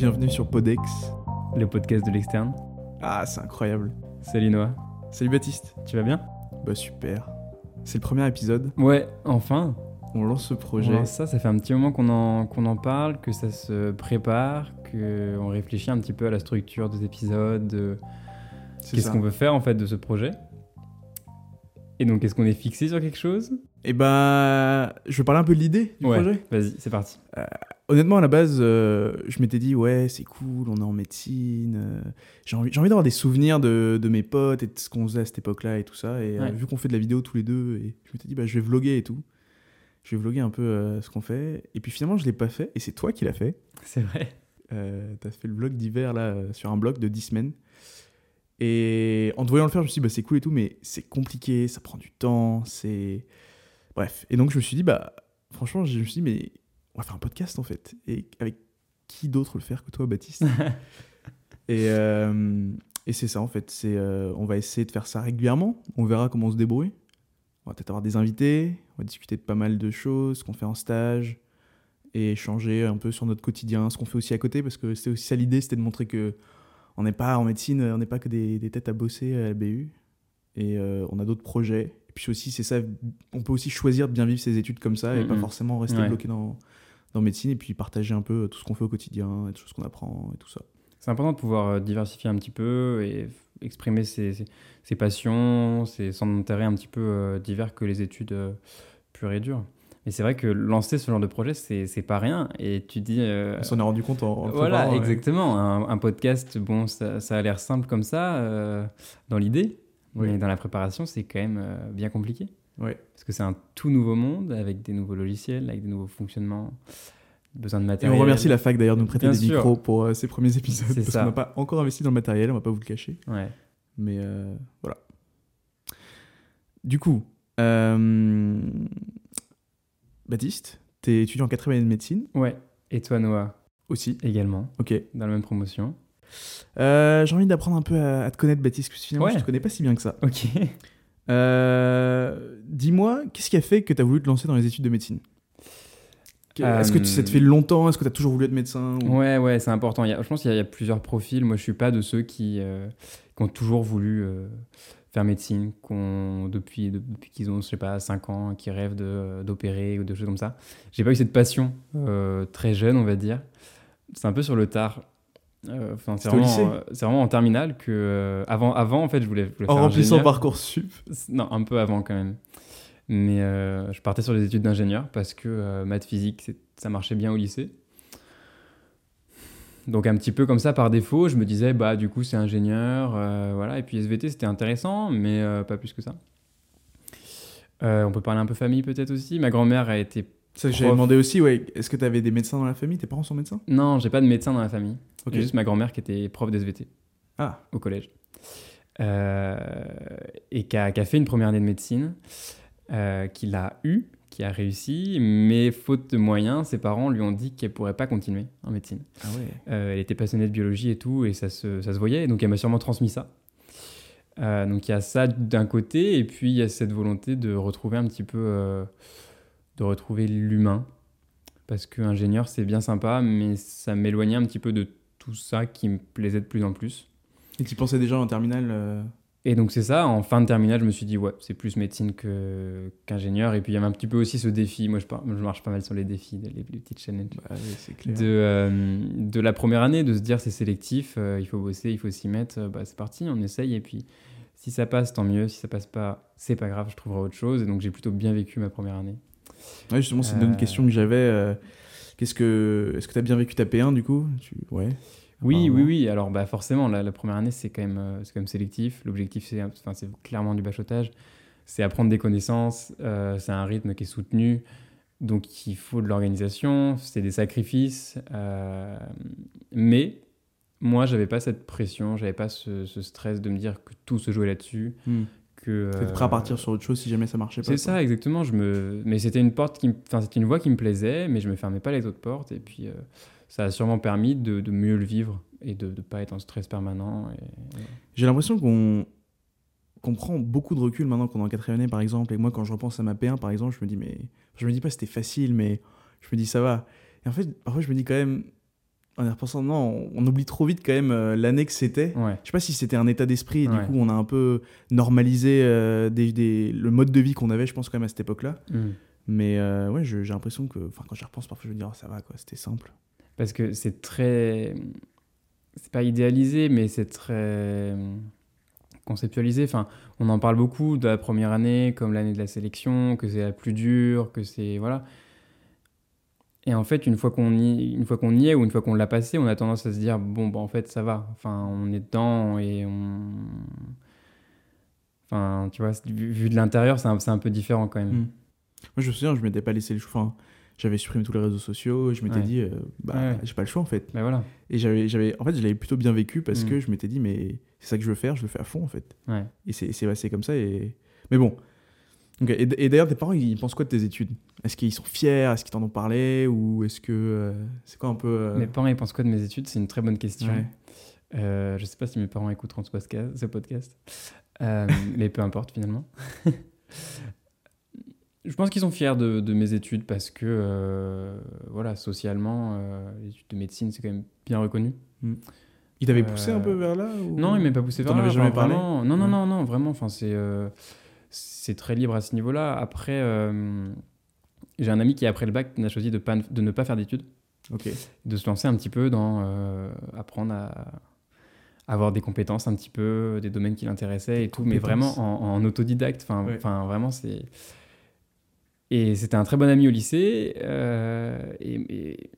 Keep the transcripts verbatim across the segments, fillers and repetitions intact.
Bienvenue sur Podex, le podcast de l'externe. Ah, c'est incroyable. Salut Noah. Salut Baptiste. Tu vas bien ? Bah super. C'est le premier épisode. Ouais, enfin. On lance ce projet. On lance ça, ça fait un petit moment qu'on en, qu'on en parle, que ça se prépare, qu'on réfléchit un petit peu à la structure des épisodes, de... qu'est-ce ça. qu'on veut faire en fait de ce projet. Et donc, est-ce qu'on est fixé sur quelque chose ? Eh bah, je vais parler un peu de l'idée du ouais, projet. Vas-y, c'est parti. Euh, honnêtement, à la base, euh, je m'étais dit, ouais, c'est cool, on est en médecine. Euh, j'ai envie, j'ai envie d'avoir des souvenirs de, de mes potes et de ce qu'on faisait à cette époque-là et tout ça. Et ouais. euh, vu qu'on fait de la vidéo tous les deux, et je m'étais dit, bah, je vais vlogger et tout. Je vais vlogger un peu euh, ce qu'on fait. Et puis finalement, je ne l'ai pas fait. Et c'est toi qui l'as fait. C'est vrai. Euh, tu as fait le vlog d'hiver, là, euh, sur un blog de dix semaines. Et en te voyant le faire, je me suis dit, bah, c'est cool et tout, mais c'est compliqué, ça prend du temps, c'est... Bref, et donc je me suis dit, bah, franchement, je me suis dit, mais on va faire un podcast en fait. Et avec qui d'autre le faire que toi, Baptiste ? et, euh, et c'est ça en fait, c'est, euh, on va essayer de faire ça régulièrement, on verra comment on se débrouille. On va peut-être avoir des invités, on va discuter de pas mal de choses, ce qu'on fait en stage, et échanger un peu sur notre quotidien, ce qu'on fait aussi à côté, parce que c'était aussi ça l'idée, c'était de montrer que on n'est pas en médecine, on n'est pas que des, des têtes à bosser à la B U, et euh, on a d'autres projets. Et puis aussi, c'est ça, on peut aussi choisir de bien vivre ses études comme ça et mmh, pas forcément rester ouais. bloqué dans, dans médecine, et puis partager un peu tout ce qu'on fait au quotidien, et tout ce qu'on apprend et tout ça. C'est important de pouvoir diversifier un petit peu et exprimer ses, ses, ses passions, ses centres d'intérêt un petit peu euh, divers que les études euh, pures et dures. Mais c'est vrai que lancer ce genre de projet, c'est, c'est pas rien. Et tu dis... Euh, on s'en est rendu compte en, en Voilà, préparant, exactement. Ouais. Un, un podcast, bon, ça, ça a l'air simple comme ça, euh, dans l'idée. Oui. Mais dans la préparation, c'est quand même euh, bien compliqué. Oui. Parce que c'est un tout nouveau monde, avec des nouveaux logiciels, avec des nouveaux fonctionnements, besoin de matériel. Et on remercie la fac d'ailleurs de nous prêter bien des sûr. micros pour euh, ces premiers épisodes. C'est parce ça. qu'on n'a pas encore investi dans le matériel, on va pas vous le cacher. Ouais. Mais euh, voilà. Du coup... Euh... Baptiste, t'es étudiant en quatrième année de médecine. Ouais. Et toi, Noah ? Aussi. Également. Ok. Dans la même promotion. Euh, j'ai envie d'apprendre un peu à, à te connaître, Baptiste, parce que finalement, ouais. je te connais pas si bien que ça. Ok. Euh, dis-moi, qu'est-ce qui a fait que t'as voulu te lancer dans les études de médecine ? Euh... Est-ce que tu, ça te fait longtemps ? Est-ce que t'as toujours voulu être médecin ou... Ouais, ouais, c'est important. Il y a, je pense qu'il y a, il y a plusieurs profils. Moi, je suis pas de ceux qui, euh, qui ont toujours voulu... Euh... faire médecine, qu'on, depuis, depuis qu'ils ont, je sais pas, cinq ans, qui rêvent de, d'opérer ou de choses comme ça. J'ai pas eu cette passion euh, très jeune, on va dire. C'est un peu sur le tard. Euh, c'est, c'est, vraiment, euh, c'est vraiment en terminale que... Euh, avant, avant, en fait, je voulais, je voulais faire ingénieur. En remplissant Parcoursup. Non, un peu avant quand même. Mais euh, je partais sur les études d'ingénieur parce que euh, maths, physique, c'est, ça marchait bien au lycée. Donc un petit peu comme ça, par défaut, je me disais, bah du coup, c'est ingénieur, euh, voilà. Et puis S V T, c'était intéressant, mais euh, pas plus que ça. Euh, on peut parler un peu famille peut-être aussi. Ma grand-mère a été prof. Ça que j'avais demandé aussi, ouais. Est-ce que tu avais des médecins dans la famille ? Tes parents sont médecins ? Non, j'ai pas de médecin dans la famille. Okay. Juste ma grand-mère qui était prof d'S V T ah. au collège. Euh, et qui a, qui a fait une première année de médecine, euh, qui l'a eue, qui a réussi, mais faute de moyens, ses parents lui ont dit qu'elle ne pourrait pas continuer en médecine. Ah ouais. euh, elle était passionnée de biologie et tout, et ça se, ça se voyait, donc elle m'a sûrement transmis ça. Euh, donc il y a ça d'un côté, et puis il y a cette volonté de retrouver un petit peu, euh, de retrouver l'humain, parce qu'ingénieur, c'est bien sympa, mais ça m'éloignait un petit peu de tout ça qui me plaisait de plus en plus. Et tu pensais déjà en terminale euh... Et donc c'est ça, en fin de terminale, je me suis dit, ouais, c'est plus médecine que, qu'ingénieur. Et puis il y avait un petit peu aussi ce défi, moi je, par... je marche pas mal sur les défis, les, les petites challenges bah, c'est clair. De, euh, de la première année, de se dire c'est sélectif, euh, il faut bosser, il faut s'y mettre, bah, c'est parti, on essaye. Et puis si ça passe, tant mieux, si ça passe pas, c'est pas grave, je trouverai autre chose. Et donc j'ai plutôt bien vécu ma première année. Ouais, justement, c'est euh... une question que j'avais. Euh, qu'est-ce que... Est-ce que t'as bien vécu ta P un du coup ? tu... Ouais. Oui, oui, oui. Alors, bah, forcément, la, la première année, c'est quand même, euh, c'est quand même sélectif. L'objectif, c'est, enfin, c'est clairement du bachotage. C'est apprendre des connaissances. Euh, c'est un rythme qui est soutenu. Donc, il faut de l'organisation. C'est des sacrifices. Euh, mais moi, je n'avais pas cette pression. Je n'avais pas ce, ce stress de me dire que tout se jouait là-dessus. Mmh. Que, euh, prêt à partir sur autre chose si jamais ça marchait pas. C'est ça, exactement. Je me... Mais c'était une, porte qui me... enfin, c'était une voie qui me plaisait, mais je ne me fermais pas les autres portes. Et puis... Euh... Ça a sûrement permis de, de mieux le vivre et de ne pas être en stress permanent. Et... J'ai l'impression qu'on, qu'on prend beaucoup de recul maintenant qu'on est en quatrième année, par exemple. Et moi, quand je repense à ma P un, par exemple, je me dis, mais je me dis pas c'était facile, mais je me dis ça va. Et en fait, parfois, je me dis quand même, en y repensant, non, on oublie trop vite quand même euh, l'année que c'était. Ouais. Je sais pas si c'était un état d'esprit et ouais. du coup on a un peu normalisé euh, des, des, le mode de vie qu'on avait, je pense, quand même à cette époque-là. Mm. Mais euh, ouais, je, j'ai l'impression que, enfin, quand j'y repense, parfois je me dis, oh, ça va, quoi, c'était simple. Parce que c'est très, c'est pas idéalisé, mais c'est très conceptualisé. Enfin, on en parle beaucoup de la première année, comme l'année de la sélection, que c'est la plus dure, que c'est voilà. Et en fait, une fois qu'on y, une fois qu'on y est ou une fois qu'on l'a passé, on a tendance à se dire bon, bah en fait, ça va. Enfin, on est dedans et on. Enfin, tu vois, vu de l'intérieur, c'est un, c'est un peu différent quand même. Mmh. Moi, je me souviens, je m'étais pas laissé le choix. Hein. J'avais supprimé tous les réseaux sociaux. Je m'étais ouais. dit, euh, bah, ouais. j'ai pas le choix en fait. Bah, voilà. Et j'avais, j'avais, en fait, je l'avais plutôt bien vécu parce mmh. que je m'étais dit, mais c'est ça que je veux faire, je le fais à fond en fait. Ouais. Et c'est, c'est passé comme ça. Et mais bon. Okay. Et, et d'ailleurs, tes parents, ils pensent quoi de tes études ? Est-ce qu'ils sont fiers ? Est-ce qu'ils t'en ont parlé ? Ou est-ce que... Euh, c'est quoi un peu... Euh... Mes parents, ils pensent quoi de mes études ? C'est une très bonne question. Ouais. Euh, je sais pas si mes parents écouteront ce podcast, ce podcast. Euh, mais peu importe, finalement. Je pense qu'ils sont fiers de, de mes études parce que, euh, voilà, socialement, euh, les études de médecine, c'est quand même bien reconnu. Mm. Ils t'avaient poussé euh... un peu vers là ou... Non, ils ne m'avaient pas poussé vers là. T'en avais jamais parlé ? Non, non, ouais. non, non, vraiment. Enfin, c'est... Euh... c'est très libre à ce niveau-là. Après, euh, j'ai un ami qui, après le bac, n'a choisi de, pas, de ne pas faire d'études, okay. de se lancer un petit peu dans euh, apprendre à avoir des compétences un petit peu, des domaines qui l'intéressaient et tout, mais vraiment en, en autodidacte. Enfin, ouais. vraiment, c'est... Et c'était un très bon ami au lycée, euh, et, et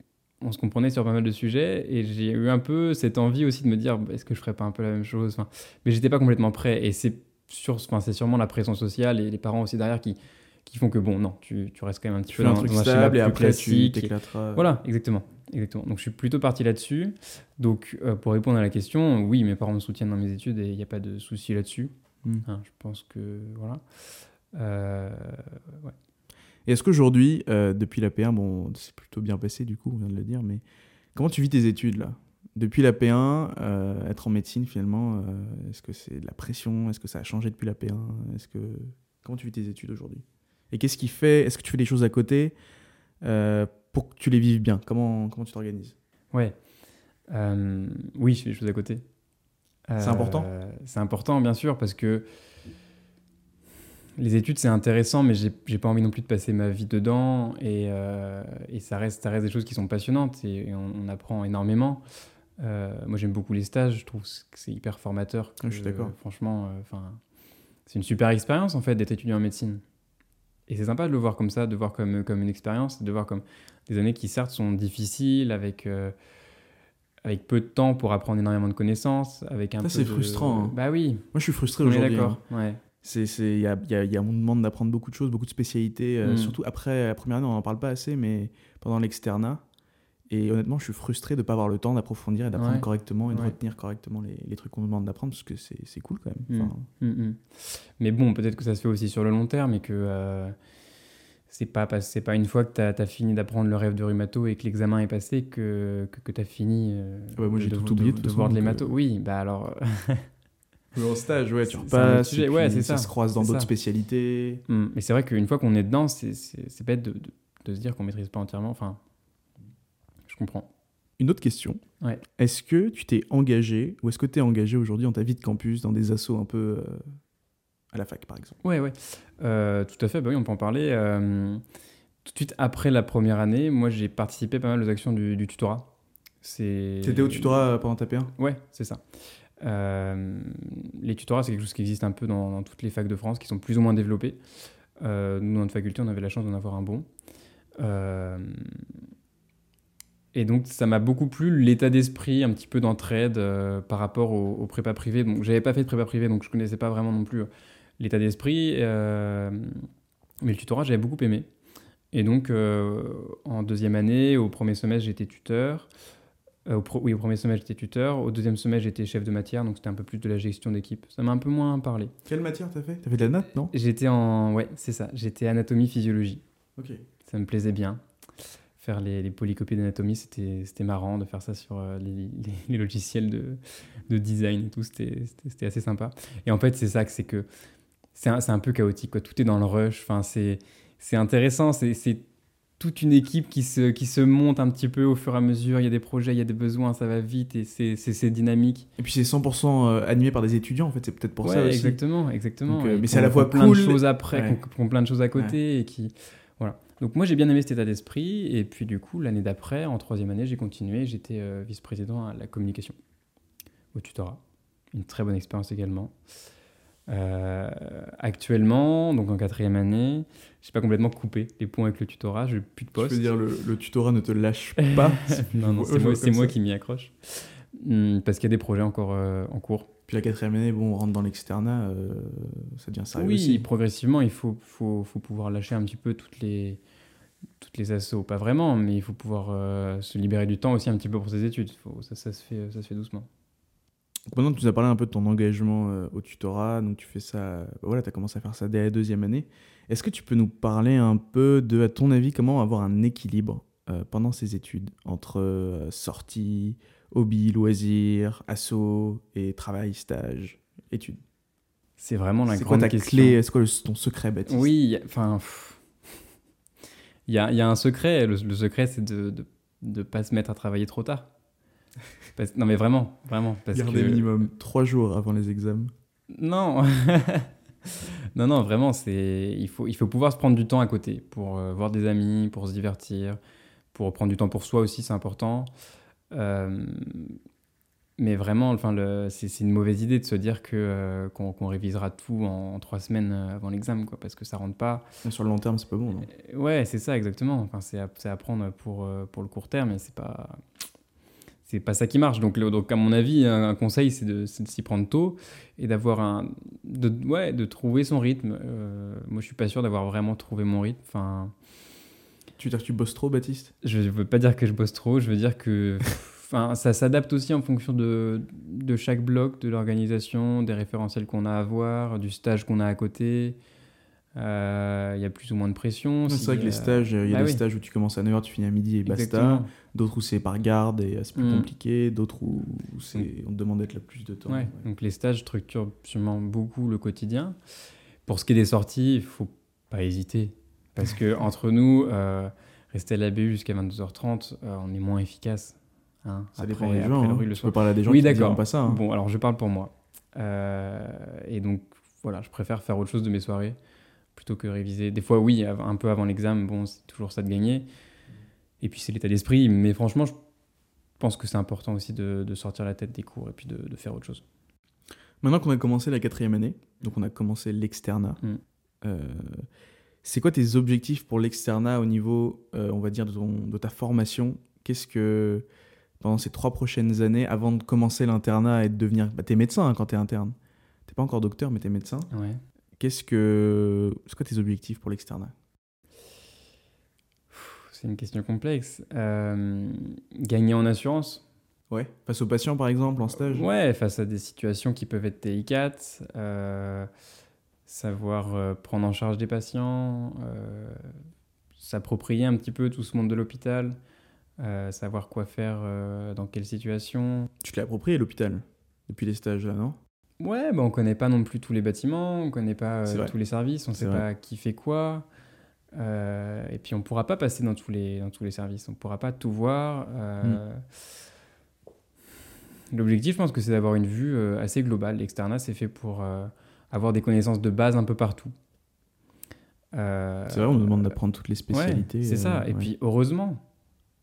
on se comprenait sur pas mal de sujets, et j'ai eu un peu cette envie aussi de me dire, est-ce que je ferais pas un peu la même chose enfin, mais j'étais pas complètement prêt, et c'est Sur, enfin, c'est sûrement la pression sociale et les parents aussi derrière qui, qui font que bon, non, tu, tu restes quand même un petit tu peu dans un, dans un schéma plus après, classique. Tu et... Voilà, exactement, exactement. Donc je suis plutôt parti là-dessus. Donc euh, pour répondre à la question, oui, mes parents me soutiennent dans mes études et il n'y a pas de souci là-dessus. Mm. Hein, je pense que voilà. Euh, ouais. Et est-ce qu'aujourd'hui, euh, depuis la P un, bon, c'est plutôt bien passé du coup, on vient de le dire, mais comment tu vis tes études là ? Depuis la P un, euh, être en médecine finalement, euh, est-ce que c'est de la pression ? Est-ce que ça a changé depuis la P un ? Est-ce que... Comment tu vis tes études aujourd'hui ? Et qu'est-ce qui fait ? Est-ce que tu fais des choses à côté euh, pour que tu les vives bien ? Comment, comment tu t'organises ? Ouais. Euh, oui, je fais des choses à côté. Euh, c'est important ? C'est important, bien sûr, parce que les études, c'est intéressant, mais j'ai, j'ai pas envie non plus de passer ma vie dedans. Et, euh, et ça, reste, ça reste des choses qui sont passionnantes et, et on, on apprend énormément. Euh, moi, j'aime beaucoup les stages. Je trouve que c'est hyper formateur. Que, je suis d'accord. Euh, franchement, euh, c'est une super expérience, en fait, d'être étudiant en médecine. Et c'est sympa de le voir comme ça, de voir comme, comme une expérience, de voir comme des années qui, certes, sont difficiles, avec, euh, avec peu de temps pour apprendre énormément de connaissances. Avec un ça, peu c'est de... frustrant. Hein. Bah oui. Moi, je suis frustré on aujourd'hui. On est d'accord, hein. ouais. C'est, c'est, y a, y a, y a, on demande d'apprendre beaucoup de choses, beaucoup de spécialités. Euh, mm. Surtout après la première année, on n'en parle pas assez, mais pendant l'externat. Et honnêtement, je suis frustré de ne pas avoir le temps d'approfondir et d'apprendre ouais. correctement et de ouais. retenir correctement les, les trucs qu'on nous demande d'apprendre, parce que c'est, c'est cool quand même. Enfin... Mm. Mm-hmm. Mais bon, peut-être que ça se fait aussi sur le long terme et que euh, c'est pas, c'est pas une fois que tu as fini d'apprendre le rêve de rhumato et que l'examen est passé que, que, que tu as fini euh, ouais, moi, j'ai de, tout oublié, de, de, de voir de l'hémato. Que... Oui, bah alors... En stage, ouais, tu repasses, c'est, ouais, c'est ça. Ça se croise dans c'est d'autres ça. Spécialités. Mmh. Mais c'est vrai qu'une fois qu'on est dedans, c'est, c'est, c'est bête de, de, de se dire qu'on ne maîtrise pas entièrement. Enfin, je comprends. Une autre question. Ouais. Est-ce que tu t'es engagé, ou est-ce que tu es engagé aujourd'hui dans ta vie de campus, dans des assos un peu euh, à la fac, par exemple ? Ouais, ouais. Euh, tout à fait, bah oui, on peut en parler. Euh, tout de suite après la première année, moi, j'ai participé pas mal aux actions du, du tutorat. C'est... T'étais au tutorat pendant ta P un ? Ouais, c'est ça. Euh, les tutorats, c'est quelque chose qui existe un peu dans, dans toutes les facs de France, qui sont plus ou moins développées. Euh, nous, dans notre faculté, on avait la chance d'en avoir un bon. Euh, et donc, ça m'a beaucoup plu, l'état d'esprit, un petit peu d'entraide euh, par rapport aux au prépas privés. Donc, j'avais pas fait de prépa privé, donc je connaissais pas vraiment non plus l'état d'esprit. Euh, mais le tutorat, j'avais beaucoup aimé. Et donc, euh, en deuxième année, au premier semestre, j'étais tuteur. Au pro- oui, au premier semestre, j'étais tuteur. Au deuxième semestre, j'étais chef de matière, donc c'était un peu plus de la gestion d'équipe. Ça m'a un peu moins parlé. Quelle matière t'as fait ? T'as fait de la nat, non ? J'étais en... Ouais, c'est ça. J'étais anatomie-physiologie. Ok. Ça me plaisait bien. Faire les, les polycopies d'anatomie, c'était, c'était marrant de faire ça sur euh, les, les, les logiciels de, de design et tout. C'était, c'était, c'était assez sympa. Et en fait, c'est ça, c'est que c'est un, c'est un peu chaotique, quoi. Tout est dans le rush. Enfin, c'est, c'est intéressant, c'est... c'est toute une équipe qui se, qui se monte un petit peu au fur et à mesure. Il y a des projets, il y a des besoins, ça va vite et c'est, c'est, c'est dynamique. Et puis c'est cent pour cent animé par des étudiants, en fait, c'est peut-être pour ouais, ça aussi. Exactement, exactement. Donc, euh, mais c'est à la fois plein cool. de choses après, ouais. qu'on, qu'on plein de choses à côté ouais. et qui... Voilà. Donc moi, j'ai bien aimé cet état d'esprit. Et puis du coup, l'année d'après, en troisième année, j'ai continué. J'étais euh, vice-président à la communication, au tutorat. Une très bonne expérience également. Euh, actuellement, donc en quatrième année, j'ai pas complètement coupé les ponts avec le tutorat. J'ai plus de poste. Je veux dire, le, le tutorat ne te lâche pas. non, non, c'est moi, c'est moi qui m'y accroche. Mmh, parce qu'il y a des projets encore euh, en cours. Puis la quatrième année, bon, on rentre dans l'externat, euh, ça devient sérieux oui, aussi. Oui, progressivement, il faut, faut, faut pouvoir lâcher un petit peu toutes les, toutes les assos. Pas vraiment, mais il faut pouvoir euh, se libérer du temps aussi un petit peu pour ses études. Faut, ça, ça, se fait, ça se fait doucement. Pendant que tu nous as parlé un peu de ton engagement euh, au tutorat, donc tu fais ça, voilà, tu as commencé à faire ça dès la deuxième année. Est-ce que tu peux nous parler un peu de, à ton avis, comment avoir un équilibre euh, pendant ces études entre euh, sorties, hobby, loisirs, asso et travail, stage, études. C'est vraiment la c'est grande quoi ta question. Clé, c'est quoi le, ton secret, Baptiste ? Oui, enfin, il y a, y a un secret. Le, le secret, c'est de ne pas se mettre à travailler trop tard. Parce, non, mais vraiment, vraiment. Gardez que... minimum trois jours avant les examens. Non, non, non, vraiment, c'est il faut il faut pouvoir se prendre du temps à côté pour euh, voir des amis, pour se divertir, pour prendre du temps pour soi aussi, c'est important. Euh, mais vraiment, enfin, le, c'est, c'est une mauvaise idée de se dire que, euh, qu'on, qu'on révisera tout en, en trois semaines avant l'examen, quoi, parce que ça rentre pas. Mais sur le long terme, c'est pas bon, non ? Ouais, c'est ça, exactement. Enfin, c'est à, c'est à prendre pour, pour le court terme, mais c'est pas, c'est pas ça qui marche. Donc, le, donc à mon avis, un, un conseil, c'est de, c'est de s'y prendre tôt et d'avoir un, de, ouais, de trouver son rythme. Euh, moi, je suis pas sûr d'avoir vraiment trouvé mon rythme. Enfin. Tu veux dire que tu bosses trop, Baptiste ? Je ne veux pas dire que je bosse trop, je veux dire que enfin, ça s'adapte aussi en fonction de, de chaque bloc, de l'organisation, des référentiels qu'on a à voir, du stage qu'on a à côté. Il euh, y a plus ou moins de pression. C'est si vrai que a... les stages, il y a ah, des oui. stages où tu commences à neuf heures, tu finis à midi et basta. Exactement. D'autres où c'est par garde et c'est plus mmh. compliqué. D'autres où, où c'est, mmh. on te demande d'être là plus de temps. Ouais. Ouais. Donc les stages structurent sûrement beaucoup le quotidien. Pour ce qui est des sorties, il ne faut pas hésiter. Parce qu'entre nous, euh, rester à la B U jusqu'à vingt-deux heures trente, euh, on est moins efficace. Hein, ça après, dépend des gens. Hein. Je peux parler à des gens oui, qui ne diront pas ça. Hein. Bon, alors je parle pour moi. Euh, et donc, voilà, je préfère faire autre chose de mes soirées plutôt que réviser. Des fois, oui, un peu avant l'examen, bon, c'est toujours ça de gagner. Et puis, c'est l'état d'esprit. Mais franchement, je pense que c'est important aussi de, de sortir la tête des cours et puis de, de faire autre chose. Maintenant qu'on a commencé la quatrième année, donc on a commencé l'externat, mmh. euh, c'est quoi tes objectifs pour l'externat au niveau, euh, on va dire, de, ton, de ta formation ? Qu'est-ce que, pendant ces trois prochaines années, avant de commencer l'internat et de devenir... Bah, t'es médecin hein, quand t'es interne. T'es pas encore docteur, mais t'es médecin. Ouais. Qu'est-ce que... C'est quoi tes objectifs pour l'externat ? C'est une question complexe. Euh, gagner en assurance ? Ouais. Face aux patients, par exemple, en stage ? Ouais, face à des situations qui peuvent être délicates... Euh... savoir euh, prendre en charge des patients, euh, s'approprier un petit peu tout ce monde de l'hôpital, euh, savoir quoi faire euh, dans quelle situation. Tu te l'as approprié l'hôpital depuis les stages là, non ? Ouais, bah on connaît pas non plus tous les bâtiments, on connaît pas euh, tous les services, on sait pas qui fait quoi. Euh, et puis on pourra pas passer dans tous les, dans tous les services, on pourra pas tout voir. Euh, mmh. L'objectif, je pense que c'est d'avoir une vue euh, assez globale. L'externat, c'est fait pour... Euh, avoir des connaissances de base un peu partout. Euh, c'est vrai, on nous demande d'apprendre toutes les spécialités. Ouais, c'est ça. Euh, et ouais. puis, heureusement,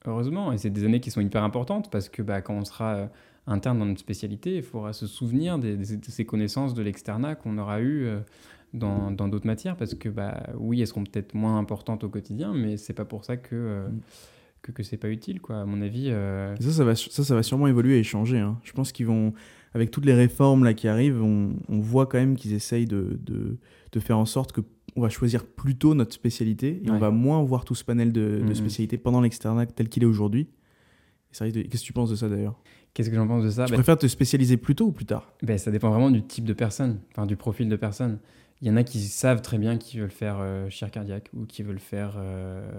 heureusement, et c'est des années qui sont hyper importantes parce que bah, quand on sera interne dans notre spécialité, il faudra se souvenir des, des, de ces connaissances de l'externat qu'on aura eues dans, dans d'autres matières parce que, bah, oui, elles seront peut-être moins importantes au quotidien, mais c'est pas pour ça que... Euh, mm. Que, que c'est pas utile, quoi, à mon avis. Euh... Ça, ça va, ça, ça va sûrement évoluer et changer. Hein. Je pense qu'ils vont, avec toutes les réformes là, qui arrivent, on, on voit quand même qu'ils essayent de, de, de faire en sorte qu'on va choisir plutôt notre spécialité et ouais. on va moins voir tout ce panel de, de mmh. spécialités pendant l'externat tel qu'il est aujourd'hui. Et ça risque de... Qu'est-ce que tu penses de ça d'ailleurs ? Qu'est-ce que j'en pense de ça ? Tu bah... préfères te spécialiser plus tôt ou plus tard ? bah, Ça dépend vraiment du type de personne, enfin du profil de personne. Il y en a qui savent très bien qu'ils veulent faire euh, chirurgie cardiaque ou qu'ils veulent faire euh,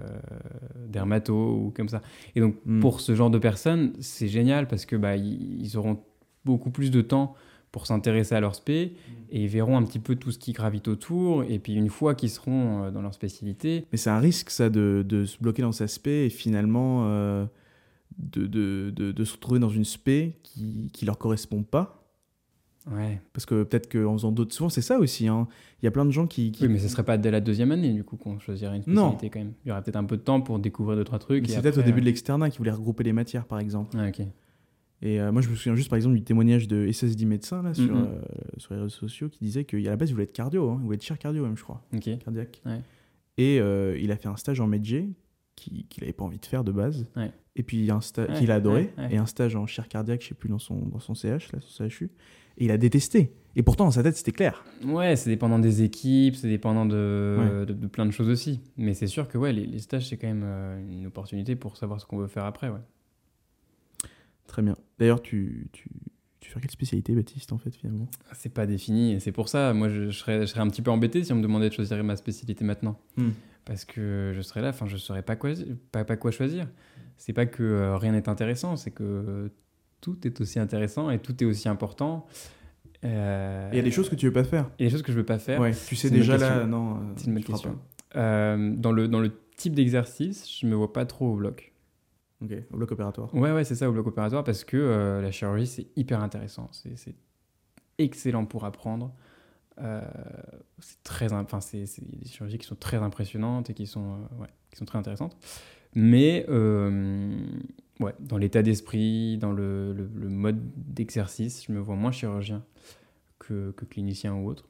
dermato ou comme ça. Et donc, mm. pour ce genre de personnes, c'est génial parce que bah, ils auront beaucoup plus de temps pour s'intéresser à leur spé, et ils verront un petit peu tout ce qui gravite autour, et puis une fois qu'ils seront dans leur spécialité... Mais c'est un risque, ça, de, de se bloquer dans sa spé, et finalement euh, de, de, de, de se retrouver dans une spé qui ne leur correspond pas. Ouais. Parce que peut-être qu'en faisant d'autres... Souvent, c'est ça aussi, hein. Il y a plein de gens qui, qui... Oui, mais ce ne serait pas dès la deuxième année, du coup, qu'on choisirait une spécialité, non. Quand même. Il y aurait peut-être un peu de temps pour découvrir deux, trois trucs. C'est peut-être après, au début ouais. de l'externat qui voulait regrouper les matières, par exemple. Ah, ok. Et euh, moi, je me souviens juste, par exemple, du témoignage de S S D médecins, là, sur, mm-hmm. euh, sur les réseaux sociaux, qui disait qu'à la base, il voulait être cardio, hein. Il voulait être cher cardio, même, je crois. Okay. Cardiaque. Ouais. Et euh, il a fait un stage en Medjé, qu'il n'avait pas envie de faire de base, ouais. et puis un sta- ouais, qu'il a adoré, ouais, ouais. et un stage en chair cardiaque, je ne sais plus, dans son, dans son C H, là, son C H U, et il a détesté. Et pourtant, dans sa tête, c'était clair. Ouais, c'est dépendant des équipes, c'est dépendant de, ouais. de, de plein de choses aussi. Mais c'est sûr que ouais, les, les stages, c'est quand même euh, une opportunité pour savoir ce qu'on veut faire après, ouais. Très bien. D'ailleurs, tu, tu, tu fais quelle spécialité, Baptiste, en fait, finalement ? C'est pas défini, et c'est pour ça. Moi, je, je, serais, je serais un petit peu embêté si on me demandait de choisir ma spécialité maintenant. Hmm. Parce que je serais là, enfin, je saurais pas quoi, pas, pas quoi choisir. C'est pas que euh, rien n'est intéressant, c'est que euh, tout est aussi intéressant et tout est aussi important. Euh, et il y a des choses que tu veux pas faire. Il y a des choses que je veux pas faire. Ouais, tu sais c'est déjà là, non. Euh, c'est une bonne question. Euh, dans, le, dans le type d'exercice, je me vois pas trop au bloc. Ok, au bloc opératoire. Ouais, ouais, c'est ça, au bloc opératoire, parce que euh, la chirurgie, c'est hyper intéressant. C'est, c'est excellent pour apprendre. Euh, c'est très, enfin, c'est, c'est des chirurgies qui sont très impressionnantes et qui sont, euh, ouais, qui sont très intéressantes. Mais, euh, ouais, dans l'état d'esprit, dans le, le, le mode d'exercice, je me vois moins chirurgien que, que clinicien ou autre.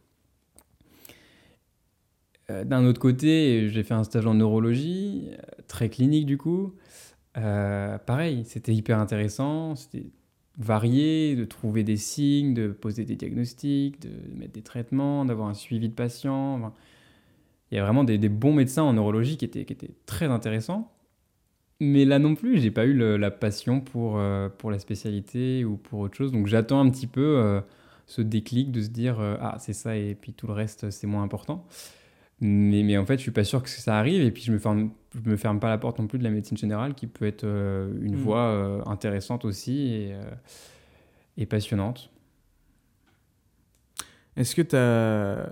Euh, d'un autre côté, j'ai fait un stage en neurologie, très clinique du coup. Euh, pareil, c'était hyper intéressant, c'était varié, de trouver des signes, de poser des diagnostics, de mettre des traitements, d'avoir un suivi de patients. Enfin, il y a vraiment des, des bons médecins en neurologie qui étaient, qui étaient très intéressants. Mais là non plus, j'ai pas eu le, la passion pour, euh, pour la spécialité ou pour autre chose. Donc j'attends un petit peu euh, ce déclic de se dire euh, ah c'est ça et puis tout le reste c'est moins important. Mais, mais en fait, je ne suis pas sûr que ça arrive. Et puis, je ne me ferme, je me ferme pas la porte non plus de la médecine générale, qui peut être euh, une mmh. voie euh, intéressante aussi et, euh, et passionnante. Est-ce que tu as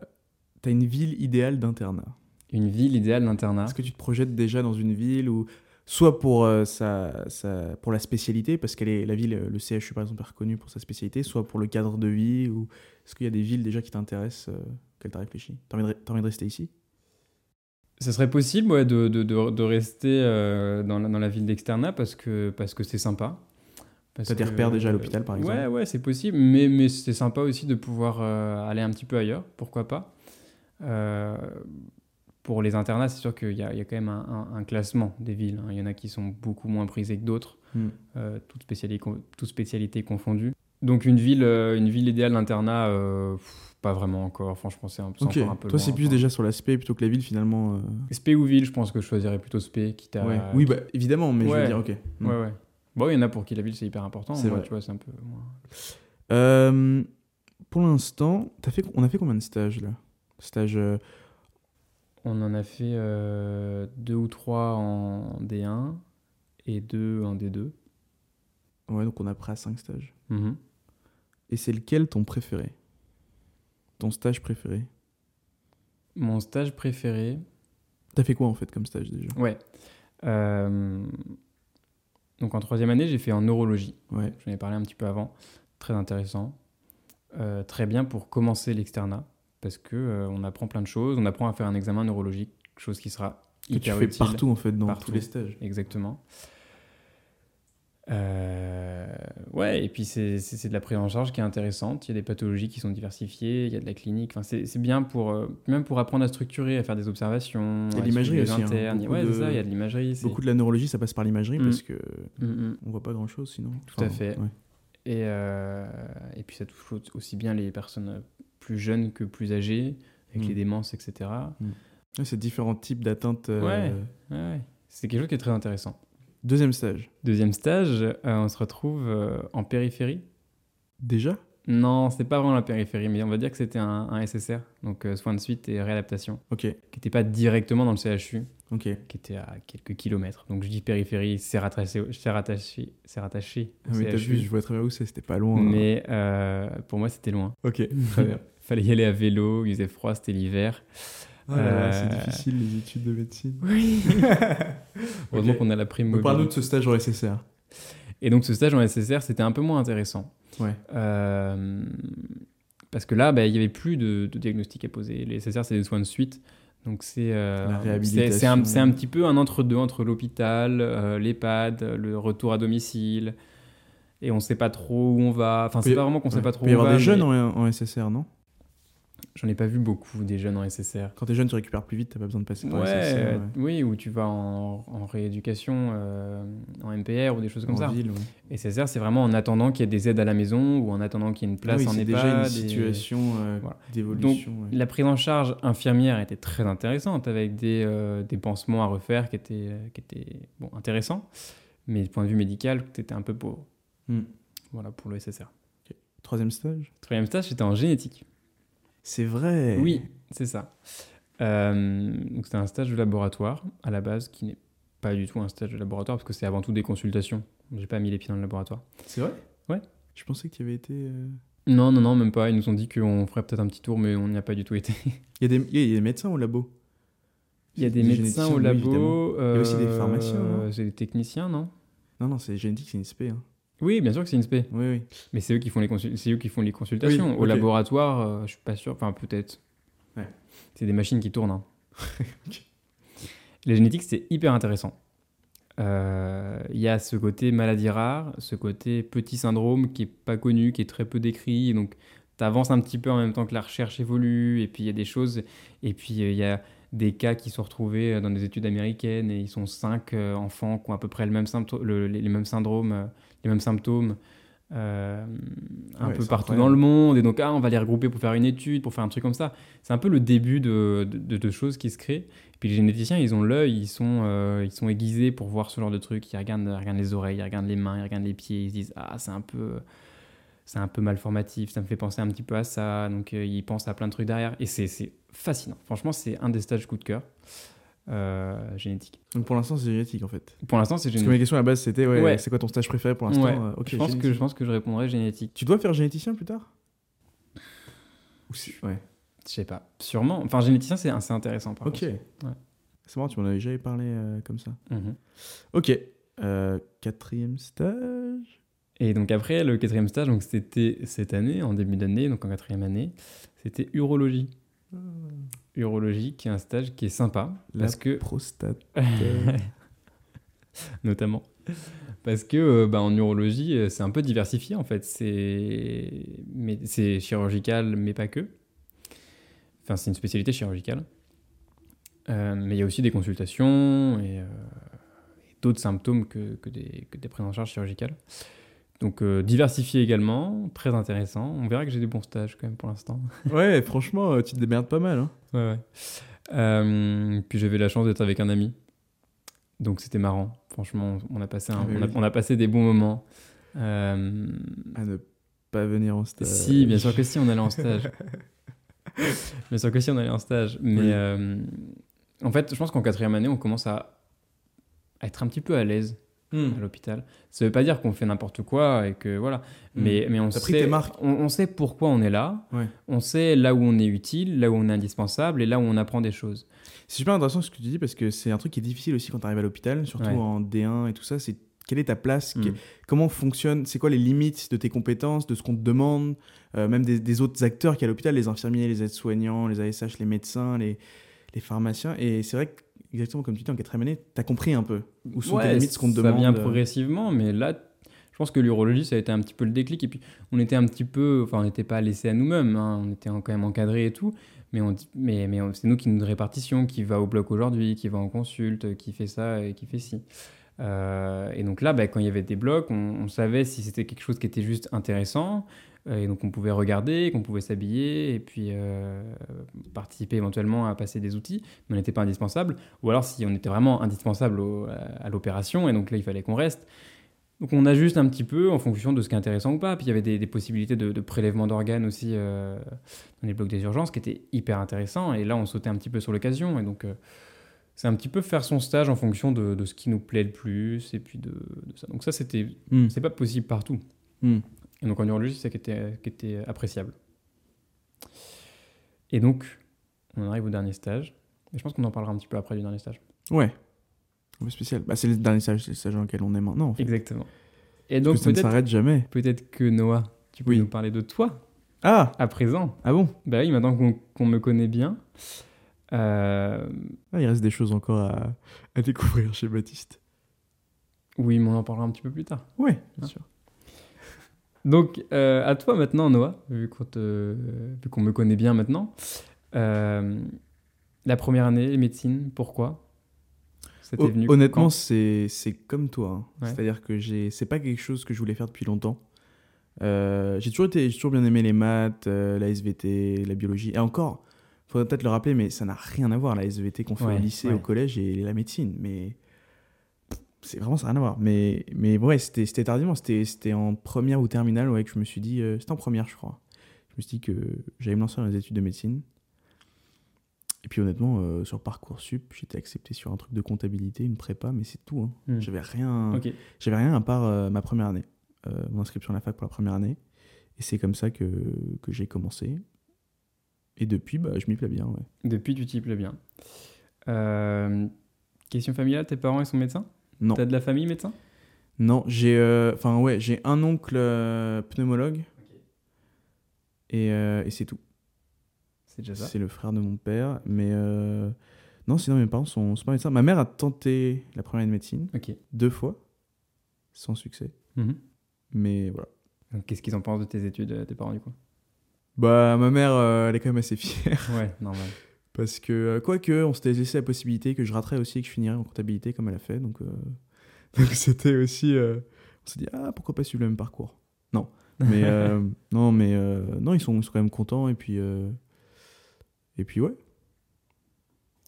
une ville idéale d'internat ? Une ville idéale d'internat ? Est-ce que tu te projettes déjà dans une ville où, soit pour, euh, sa, sa, pour la spécialité, parce que la ville, le C H U par exemple, est reconnu pour sa spécialité, soit pour le cadre de vie ou... Est-ce qu'il y a des villes déjà qui t'intéressent, euh, auxquelles tu as réfléchi ? Tu as envie, envie de rester ici ? Ce serait possible ouais, de, de, de, de rester euh, dans, la, dans la ville d'externat parce que, parce que c'est sympa. Tu as des repères déjà à l'hôpital, par exemple ? Ouais, ouais, c'est possible, mais, mais c'est sympa aussi de pouvoir euh, aller un petit peu ailleurs, pourquoi pas. Euh, pour les internats, c'est sûr qu'il y a, il y a quand même un, un, un classement des villes. Hein. Il y en a qui sont beaucoup moins prisées que d'autres, mm. euh, toutes spécialités toutes spécialités confondues. Donc une ville, euh, une ville idéale d'internat, euh, pff, pas vraiment encore. Franchement, c'est, un, c'est okay. encore un peu toi, loin, c'est plus enfin. Déjà sur la spé plutôt que la ville, finalement. Euh... Spé ou ville, je pense que je choisirais plutôt spé, quitte à... Ouais. Oui, bah, évidemment, mais ouais. je veux dire, ok. Mmh. Ouais, ouais. Bon, il y en a pour qui la ville, c'est hyper important. C'est vrai. Tu vois, c'est un peu... Ouais. Euh, pour l'instant, t'as fait... on a fait combien de stages, là ? Stages... Euh... On en a fait euh, deux ou trois en D un et deux en D deux. Ouais, donc on a près à cinq stages. Mmh. Et c'est lequel ton préféré ? Ton stage préféré ? Mon stage préféré... T'as fait quoi en fait comme stage déjà ? Ouais. Euh... Donc en troisième année, j'ai fait en neurologie. Ouais. J'en ai parlé un petit peu avant. Très intéressant. Euh, très bien pour commencer l'externat. Parce qu'on euh, apprend plein de choses. On apprend à faire un examen neurologique. Chose qui sera hyper utile. Que tu fais partout en fait dans partout. Tous les stages. Exactement. Euh, ouais, et puis c'est, c'est, c'est de la prise en charge qui est intéressante. Il y a des pathologies qui sont diversifiées, il y a de la clinique. Enfin, c'est, c'est bien pour euh, même pour apprendre à structurer, à faire des observations. Il y a de l'imagerie aussi. Hein, ouais, de... c'est ça. Il y a de l'imagerie. C'est... Beaucoup de la neurologie, ça passe par l'imagerie mmh. parce que mmh. on voit pas grand chose sinon. Tout enfin, à fait. Ouais. Et euh, et puis ça touche aussi bien les personnes plus jeunes que plus âgées, avec mmh. les démences, et cetera. Mmh. Ouais, c'est différents types d'atteintes. Euh... Ouais, ouais, ouais. C'est quelque chose qui est très intéressant. Deuxième stage. Deuxième stage, euh, on se retrouve euh, en périphérie. Déjà ? Non, c'était pas vraiment la périphérie, mais on va dire que c'était un, un S S R, donc euh, soins de suite et réadaptation, okay. Qui n'était pas directement dans le C H U, okay. Qui était à quelques kilomètres. Donc je dis périphérie, c'est rattaché, c'est rattaché, c'est rattaché au ah, mais C H U. T'as vu, je vois très bien où c'est, c'était pas loin. Mais euh, pour moi, c'était loin. Ok, très bien. Fallait y aller à vélo, il faisait froid, c'était l'hiver. Ah là là, euh... c'est difficile les études de médecine. Oui. Heureusement okay. qu'on a la prime mobile. Parle-nous de ce stage en S S R. Et donc ce stage en S S R, c'était un peu moins intéressant. Ouais. Euh, parce que là, bah, il n'y avait plus de, de diagnostic à poser. Les S S R, c'est des soins de suite. Donc c'est, euh, c'est, c'est, un, c'est un petit peu un entre-deux entre l'hôpital, euh, l'EHPAD, le retour à domicile. Et on ne sait pas trop où on va. Enfin, c'est peut, pas vraiment qu'on ne ouais. sait pas trop où on va. Il peut y avoir des jeunes mais... en, en S S R, non ? J'en ai pas vu beaucoup des jeunes en S S R. Quand t'es jeune, tu récupères plus vite, t'as pas besoin de passer par ouais, S S R. Ouais. Oui, ou tu vas en, en rééducation, euh, en M P R ou des choses comme en ça. Ville, ouais. S S R, c'est vraiment en attendant qu'il y ait des aides à la maison ou en attendant qu'il y ait une place oui, en EHPAD. C'est déjà une situation des... euh, voilà. d'évolution. Donc, ouais. La prise en charge infirmière était très intéressante avec des, euh, des pansements à refaire qui étaient, qui étaient bon, intéressants, mais du point de vue médical, t'étais un peu pauvre. Mm. Voilà pour le S S R. Okay. Troisième stage Troisième stage, c'était en génétique. C'est vrai. Oui, c'est ça. Euh, donc c'était un stage de laboratoire à la base qui n'est pas du tout un stage de laboratoire parce que c'est avant tout des consultations. J'ai pas mis les pieds dans le laboratoire. C'est vrai ? Ouais. Je pensais que tu y avais été. Euh... Non, non, non, même pas. Ils nous ont dit qu'on ferait peut-être un petit tour, mais on n'y a pas du tout été. Il y, y, y a des médecins au labo. Il y a des, des médecins au labo. Il euh, y a aussi des pharmaciens. Euh, c'est des techniciens, non ? Non, non, c'est génétique, c'est une S P. Hein. Oui, bien sûr que c'est une S P. Oui, oui. Mais c'est eux qui font les, consul- c'est eux qui font les consultations. Oui, okay. Au laboratoire, euh, je ne suis pas sûr. Enfin, peut-être. Ouais. C'est des machines qui tournent. Hein. Okay. La génétique, c'est hyper intéressant. Il euh, y a ce côté maladie rare, ce côté petit syndrome qui n'est pas connu, qui est très peu décrit. Donc, tu avances un petit peu en même temps que la recherche évolue. Et puis, il y a des choses. Et puis, il euh, y a des cas qui sont retrouvés dans des études américaines. Et ils sont cinq euh, enfants qui ont à peu près le même sympto- le, les, les mêmes syndromes... Euh, les mêmes symptômes euh, un ouais, peu partout incroyable. Dans le monde. Et donc, ah, on va les regrouper pour faire une étude, pour faire un truc comme ça. C'est un peu le début de, de, de, de choses qui se créent. Et puis les généticiens, ils ont l'œil, ils sont, euh, ils sont aiguisés pour voir ce genre de trucs. Ils regardent, ils regardent les oreilles, ils regardent les mains, ils regardent les pieds. Ils se disent, ah, c'est un peu, c'est un peu malformatif, ça me fait penser un petit peu à ça. Donc, euh, ils pensent à plein de trucs derrière. Et c'est, c'est fascinant. Franchement, c'est un des stages coup de cœur. Euh, génétique. Donc pour l'instant, c'est génétique en fait. Pour l'instant, c'est génétique. Parce que ma question à la base, c'était ouais, ouais. c'est quoi ton stage préféré pour l'instant ouais. euh, okay, je, pense que, je pense que je répondrai génétique. Tu dois faire généticien plus tard ? Ou si... Ouais. Je sais pas. Sûrement. Enfin, généticien, c'est assez intéressant par okay. contre. Ok. Ouais. C'est marrant, tu m'en avais déjà parlé euh, comme ça. Mm-hmm. Ok. Euh, quatrième stage. Et donc après, le quatrième stage, donc, c'était cette année, en début d'année, donc en quatrième année, c'était urologie. Oh. Urologie, qui est un stage qui est sympa. La parce que... prostate. Notamment. Parce que bah, en urologie, c'est un peu diversifié en fait. C'est, mais, c'est chirurgical, mais pas que. Enfin, c'est une spécialité chirurgicale. Euh, mais il y a aussi des consultations et, euh, et d'autres symptômes que, que, des, que des prises en charge chirurgicales. Donc, euh, diversifié également, très intéressant. On verra que j'ai des bons stages quand même pour l'instant. Ouais, franchement, tu te démerdes pas mal. Hein. Ouais, ouais. Euh, puis j'avais la chance d'être avec un ami. Donc, c'était marrant. Franchement, on a passé, un, ah, on a, oui. on a passé des bons moments. Euh... À ne pas venir en stage. Si, bien sûr que si, on allait en stage. bien sûr que si, on allait en stage. Mais oui. euh, en fait, je pense qu'en quatrième année, on commence à, à être un petit peu à l'aise. Mmh. À l'hôpital. Ça veut pas dire qu'on fait n'importe quoi et que voilà. Mmh. Mais, mais on, sait, on, on sait pourquoi on est là, ouais. on sait là où on est utile, là où on est indispensable et là où on apprend des choses. C'est super intéressant ce que tu dis parce que c'est un truc qui est difficile aussi quand tu arrives à l'hôpital, surtout ouais. en D un et tout ça. C'est quelle est ta place, mmh. que, comment fonctionne, c'est quoi les limites de tes compétences, de ce qu'on te demande, euh, même des, des autres acteurs qu'il y a à l'hôpital, les infirmiers, les aides-soignants, les A S H, les médecins, les, les pharmaciens. Et c'est vrai que exactement comme tu dis, en quatrième année, t'as compris un peu où sont ouais, tes limites, ce qu'on te demande. Ça vient progressivement, mais là, je pense que l'urologie, ça a été un petit peu le déclic. Et puis, on était un petit peu... Enfin, on n'était pas laissés à nous-mêmes. Hein, on était quand même encadrés et tout. Mais, on, mais, mais on, c'est nous qui nous répartitions, qui va au bloc aujourd'hui, qui va en consulte, qui fait ça et qui fait ci. Euh, et donc là, bah, quand il y avait des blocs, on, on savait si c'était quelque chose qui était juste intéressant. Euh, et donc, on pouvait regarder, qu'on pouvait s'habiller et puis euh, participer éventuellement à passer des outils. Mais on n'était pas indispensable. Ou alors, si on était vraiment indispensable au, à l'opération, et donc là, il fallait qu'on reste. Donc on ajuste un petit peu en fonction de ce qui est intéressant ou pas. Puis il y avait des, des possibilités de, de prélèvement d'organes aussi euh, dans les blocs des urgences qui étaient hyper intéressants. Et là, on sautait un petit peu sur l'occasion. Et donc, euh, c'est un petit peu faire son stage en fonction de, de ce qui nous plaît le plus et puis de, de ça. Donc ça, c'était, mm. c'est pas possible partout. Mm. Et donc en urologie, c'est ça qui était, qui était appréciable. Et donc, on arrive au dernier stage. Et je pense qu'on en parlera un petit peu après du dernier stage. Ouais. Spécial. Bah, c'est le dernier stage, c'est le stage dans lequel on est maintenant. En fait. Exactement. Et donc, ça ne s'arrête jamais. Peut-être que Noah, tu peux oui. nous parler de toi ah à présent. Ah bon ? Bah oui, maintenant qu'on, qu'on me connaît bien. Euh... Ah, il reste des choses encore à, à découvrir chez Baptiste. Oui, mais on en parlera un petit peu plus tard. Oui, bien ah. sûr. Donc, euh, à toi maintenant, Noah, vu qu'on, te, euh, vu qu'on me connaît bien maintenant. Euh, la première année, médecine, pourquoi ? Venu honnêtement, c'est, c'est comme toi. Hein. Ouais. C'est-à-dire que j'ai, c'est pas quelque chose que je voulais faire depuis longtemps. Euh, j'ai, toujours été, j'ai toujours bien aimé les maths, euh, la S V T, la biologie. Et encore, il faudrait peut-être le rappeler, mais ça n'a rien à voir, la S V T qu'on fait ouais, au lycée, ouais. au collège et la médecine. Mais c'est vraiment ça n'a rien à voir. Mais, mais ouais, c'était, c'était tardivement. C'était, c'était en première ou terminale ouais, que je me suis dit... Euh, c'était en première, je crois. Je me suis dit que j'allais me lancer dans les études de médecine. Et puis honnêtement, euh, sur Parcoursup, j'étais accepté sur un truc de comptabilité, une prépa, mais c'est tout. Hein. Mmh. J'avais rien, okay. j'avais rien à part euh, ma première année, euh, mon inscription à la fac pour la première année. Et c'est comme ça que, que j'ai commencé. Et depuis, bah, je m'y plais bien. Ouais. Depuis, tu t'y plais bien. Euh, question familiale, tes parents, ils sont médecins ? Non. T'as de la famille médecin ? Non, j'ai, euh, ouais, j'ai un oncle euh, pneumologue okay. et, euh, et c'est tout. C'est, c'est le frère de mon père, mais euh... non, sinon mes parents sont, sont pas médecins. Ma mère a tenté la première année de médecine okay. deux fois, sans succès. Mm-hmm. Mais voilà. Donc, qu'est-ce qu'ils en pensent de tes études, tes parents du coup ? Bah, ma mère, euh, elle est quand même assez fière. Ouais, normal. Parce que euh, quoique, on s'était laissé la possibilité que je raterais aussi et que je finirais en comptabilité comme elle a fait, donc, euh... donc c'était aussi, euh... on s'est dit ah pourquoi pas suivre le même parcours ? Non, mais euh... non, mais euh... non, ils sont, ils sont quand même contents et puis. Euh... Et puis ouais.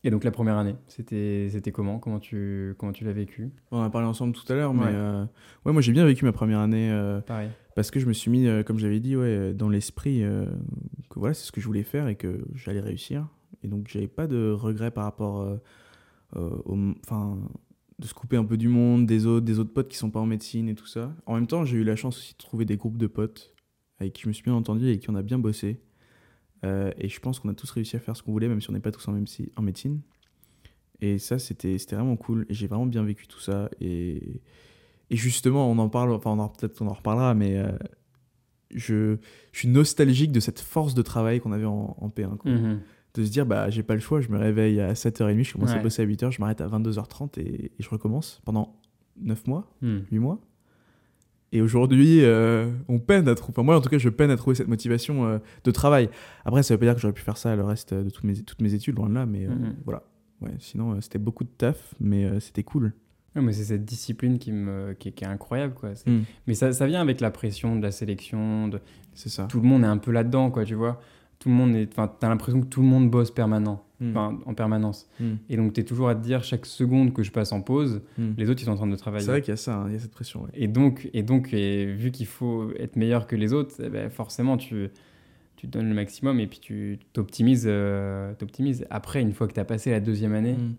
Et donc la première année, c'était, c'était comment comment tu, comment tu l'as vécu ? On a parlé ensemble tout à l'heure, mais ouais. Euh, ouais, moi j'ai bien vécu ma première année. Euh, Pareil. Parce que je me suis mis, euh, comme j'avais dit, ouais, dans l'esprit euh, que voilà, c'est ce que je voulais faire et que j'allais réussir. Et donc j'avais pas de regrets par rapport euh, euh, au, enfin, de se couper un peu du monde, des autres, des autres potes qui sont pas en médecine et tout ça. En même temps, j'ai eu la chance aussi de trouver des groupes de potes avec qui je me suis bien entendu et avec qui on a bien bossé. Euh, et je pense qu'on a tous réussi à faire ce qu'on voulait, même si on n'est pas tous en, même si, en médecine. Et ça, c'était, c'était vraiment cool. Et j'ai vraiment bien vécu tout ça. Et, et justement, on en parle, enfin, on en, peut-être on en reparlera, mais euh, je, je suis nostalgique de cette force de travail qu'on avait en, en P un. Quoi. Mm-hmm. De se dire, bah, j'ai pas le choix, je me réveille à sept heures trente, je commence ouais. à bosser à huit heures, je m'arrête à vingt-deux heures trente et, et je recommence pendant neuf mois, mm. huit mois. Et aujourd'hui, euh, on peine à trouver... Enfin, moi, en tout cas, je peine à trouver cette motivation euh, de travail. Après, ça veut pas dire que j'aurais pu faire ça le reste de toutes mes, toutes mes études, loin de là, mais euh, mm-hmm. voilà. Ouais, sinon, euh, c'était beaucoup de taf, mais euh, c'était cool. Ouais, mais c'est cette discipline qui, me, qui, qui est incroyable, quoi. C'est... Mm. Mais ça, ça vient avec la pression de la sélection. De... C'est ça. Tout le monde est un peu là-dedans, quoi, tu vois. Tout le monde est... Enfin, t'as l'impression que tout le monde bosse permanent. Mm. Enfin, en permanence. Mm. Et donc, t'es toujours à te dire, chaque seconde que je passe en pause, mm. les autres, ils sont en train de travailler. C'est vrai qu'il y a ça, hein, il y a cette pression. Ouais. Et donc, et donc et vu qu'il faut être meilleur que les autres, eh ben, forcément, tu, tu donnes le maximum et puis tu t'optimises, euh, t'optimises. Après, une fois que t'as passé la deuxième année... Mm.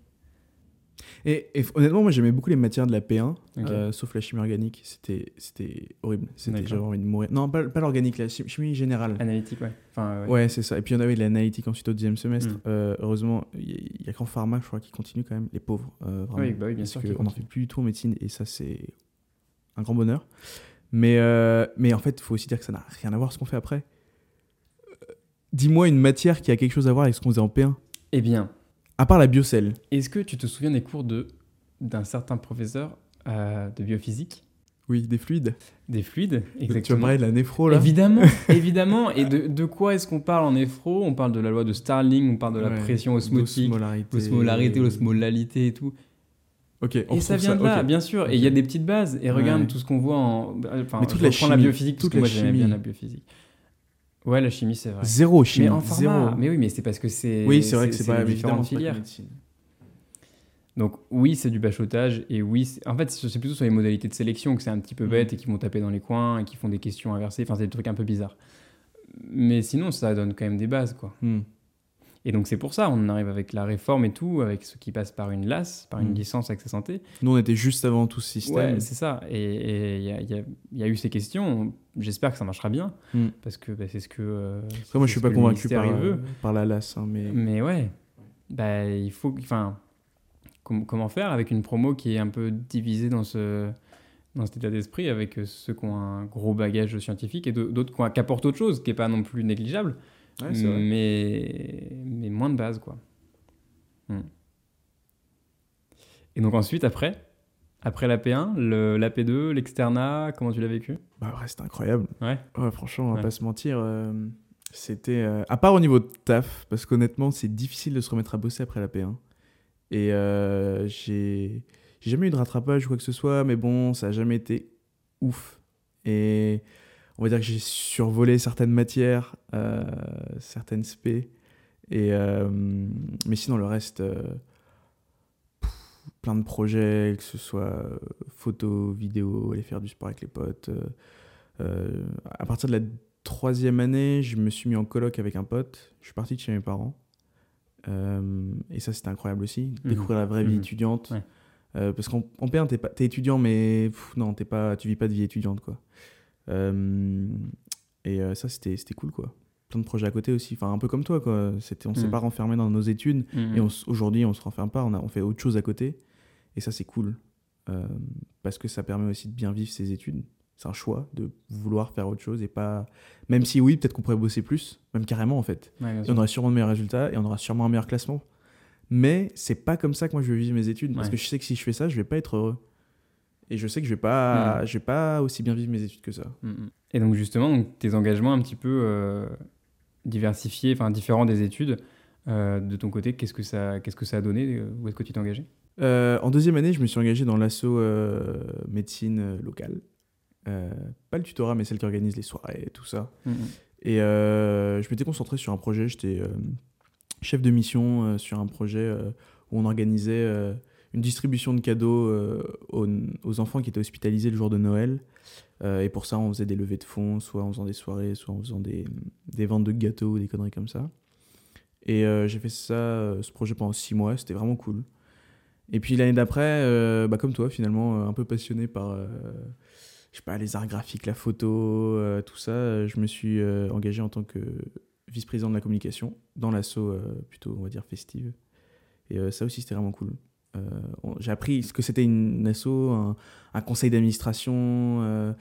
Et, et honnêtement, moi, j'aimais beaucoup les matières de la P un, okay. euh, sauf la chimie organique. C'était, c'était horrible. C'était, j'avais envie de mourir. Non, pas, pas l'organique, la chimie générale. Analytique, ouais. Enfin, euh, ouais. Ouais, c'est ça. Et puis, on avait de l'analytique ensuite au deuxième semestre. Mm. Euh, heureusement, il n'y a qu'en pharma, je crois, qui continue quand même. Les pauvres, euh, vraiment. Oui, bah oui, bien sûr. On n'en fait plus du tout en médecine et ça, c'est un grand bonheur. Mais, euh, mais en fait, il faut aussi dire que ça n'a rien à voir ce qu'on fait après. Euh, dis-moi une matière qui a quelque chose à voir avec ce qu'on faisait en P un. Eh bien... À part la biocelle. Est-ce que tu te souviens des cours de, d'un certain professeur euh, de biophysique ? Oui, des fluides. Des fluides, exactement. Tu vas parler de la néphro, là ? Évidemment, évidemment. Et de, de quoi est-ce qu'on parle en néphro ? On parle de la loi de Starling, on parle de la ouais, pression osmotique, l'osmolarité, l'osmolarité, l'osmolalité et tout. Okay, on et ça vient de là, okay. bien sûr. Okay. Et il y a des petites bases. Et regarde ouais. tout ce qu'on voit en... Enfin, mais toute je la chimie. La biophysique, toute la moi, chimie. Bien la biophysique. Ouais, la chimie, c'est vrai. Zéro chimie. Mais en pharma. Zéro. Mais oui, mais c'est parce que c'est... Oui, c'est vrai c'est, que c'est, c'est pas la différente filière. Donc oui, c'est du bachotage, et oui, c'est... en fait, c'est plutôt sur les modalités de sélection que c'est un petit peu bête et qui vont taper dans les coins et qui font des questions inversées. Enfin, c'est des trucs un peu bizarres. Mais sinon, ça donne quand même des bases, quoi. Mm. Et donc, c'est pour ça, on arrive avec la réforme et tout, avec ceux qui passent par une L A S, par une mmh. licence accès santé. Nous, on était juste avant tout ce système. Ouais, c'est ça. Et il y, y, y a eu ces questions. J'espère que ça marchera bien, mmh. parce que bah, c'est ce que. Euh, Après, moi, je ne suis pas convaincu par, euh, par la L A S. Hein, mais... mais ouais, bah, il faut. Enfin, com- comment faire avec une promo qui est un peu divisée dans ce. dans cet état d'esprit, avec ceux qui ont un gros bagage scientifique et d'autres qui apportent autre chose, qui n'est pas non plus négligeable, ouais, mais, mais moins de base, quoi. Hmm. Et donc ensuite, après, après l'A P un, le, l'A P deux, l'externat, comment tu l'as vécu ? Bah ouais, c'était incroyable. Ouais. Ouais, franchement, on va ouais. pas se mentir. Euh, c'était, euh, à part au niveau de taf, parce qu'honnêtement, c'est difficile de se remettre à bosser après l'A P un. Et euh, j'ai... J'ai jamais eu de rattrapage ou quoi que ce soit, mais bon, ça n'a jamais été ouf. Et on va dire que j'ai survolé certaines matières, euh, certaines spé. Et, euh, mais sinon, le reste, euh, pff, plein de projets, que ce soit photo, vidéo, aller faire du sport avec les potes. Euh, euh, à partir de la troisième année, je me suis mis en coloc avec un pote. Je suis parti de chez mes parents. Euh, et ça, c'était incroyable aussi, découvrir mmh. la vraie mmh. vie étudiante. Ouais. Euh, parce qu'en en P un, t'es, pas, t'es étudiant, mais pff, non, t'es pas, tu vis pas de vie étudiante, quoi. Euh, et euh, ça, c'était, c'était cool, quoi. Plein de projets à côté aussi, enfin, un peu comme toi, quoi. C'était, on mmh. s'est pas renfermé dans nos études, mmh. et on, aujourd'hui, on se renferme pas, on, a, on fait autre chose à côté. Et ça, c'est cool, euh, parce que ça permet aussi de bien vivre ses études. C'est un choix de vouloir faire autre chose et pas... Même si, oui, peut-être qu'on pourrait bosser plus, même carrément, en fait. Ouais, et on aurait sûrement de meilleurs résultats, et on aura sûrement un meilleur classement. Mais c'est pas comme ça que moi je vais vivre mes études, parce ouais. que je sais que si je fais ça, je vais pas être heureux. Et je sais que je vais pas, mmh. je vais pas aussi bien vivre mes études que ça. Mmh. Et donc justement, donc, tes engagements un petit peu euh, diversifiés, enfin différents des études, euh, de ton côté, qu'est-ce que ça, qu'est-ce que ça a donné ? Où est-ce que tu t'es engagé ? euh, En deuxième année, je me suis engagé dans l'asso euh, médecine locale. Euh, pas le tutorat, mais celle qui organise les soirées et tout ça. Mmh. Et euh, je m'étais concentré sur un projet, j'étais... Euh, chef de mission euh, sur un projet euh, où on organisait euh, une distribution de cadeaux euh, aux, aux enfants qui étaient hospitalisés le jour de Noël. Euh, et pour ça, on faisait des levées de fonds, soit en faisant des soirées, soit en faisant des, des ventes de gâteaux, des conneries comme ça. Et euh, j'ai fait ça, euh, ce projet pendant six mois, c'était vraiment cool. Et puis l'année d'après, euh, bah, comme toi finalement, euh, un peu passionné par euh, je sais pas, les arts graphiques, la photo, euh, tout ça, euh, je me suis euh, engagé en tant que... vice-président de la communication, dans l'asso euh, plutôt, on va dire, festive. Et euh, ça aussi, c'était vraiment cool. Euh, on, j'ai appris ce que c'était une asso, un, un conseil d'administration, euh,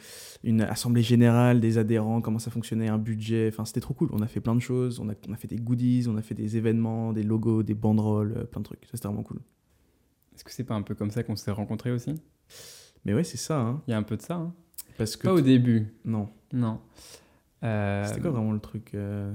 une assemblée générale des adhérents, comment ça fonctionnait, un budget. Enfin, c'était trop cool. On a fait plein de choses. On a, on a fait des goodies, on a fait des événements, des logos, des banderoles, euh, plein de trucs. Ça, c'était vraiment cool. Est-ce que c'est pas un peu comme ça qu'on s'est rencontrés aussi ? Mais ouais, c'est ça. Hein. Il y a un peu de ça. Hein. Parce que pas au début. Non. Non. Euh... C'était quoi vraiment le truc euh...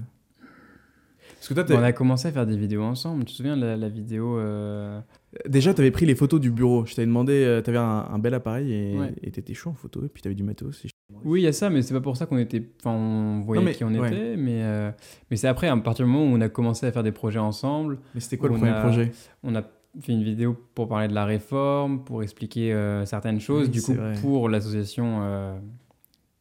Parce que toi, bon, on a commencé à faire des vidéos ensemble. Tu te souviens de la, la vidéo euh... Déjà, tu avais pris les photos du bureau. Je t'avais demandé, tu avais un, un bel appareil et ouais. tu étais chaud en photo. Et puis, tu avais du matos. Et... Oui, il y a ça, mais c'est pas pour ça qu'on était... Enfin, on voyait non, mais, qui on ouais. était. Mais, euh... mais c'est après, à partir du moment où on a commencé à faire des projets ensemble. Mais c'était quoi le premier a... projet ? On a fait une vidéo pour parler de la réforme, pour expliquer euh, certaines choses. Oui, du coup, vrai. Pour l'association... Euh...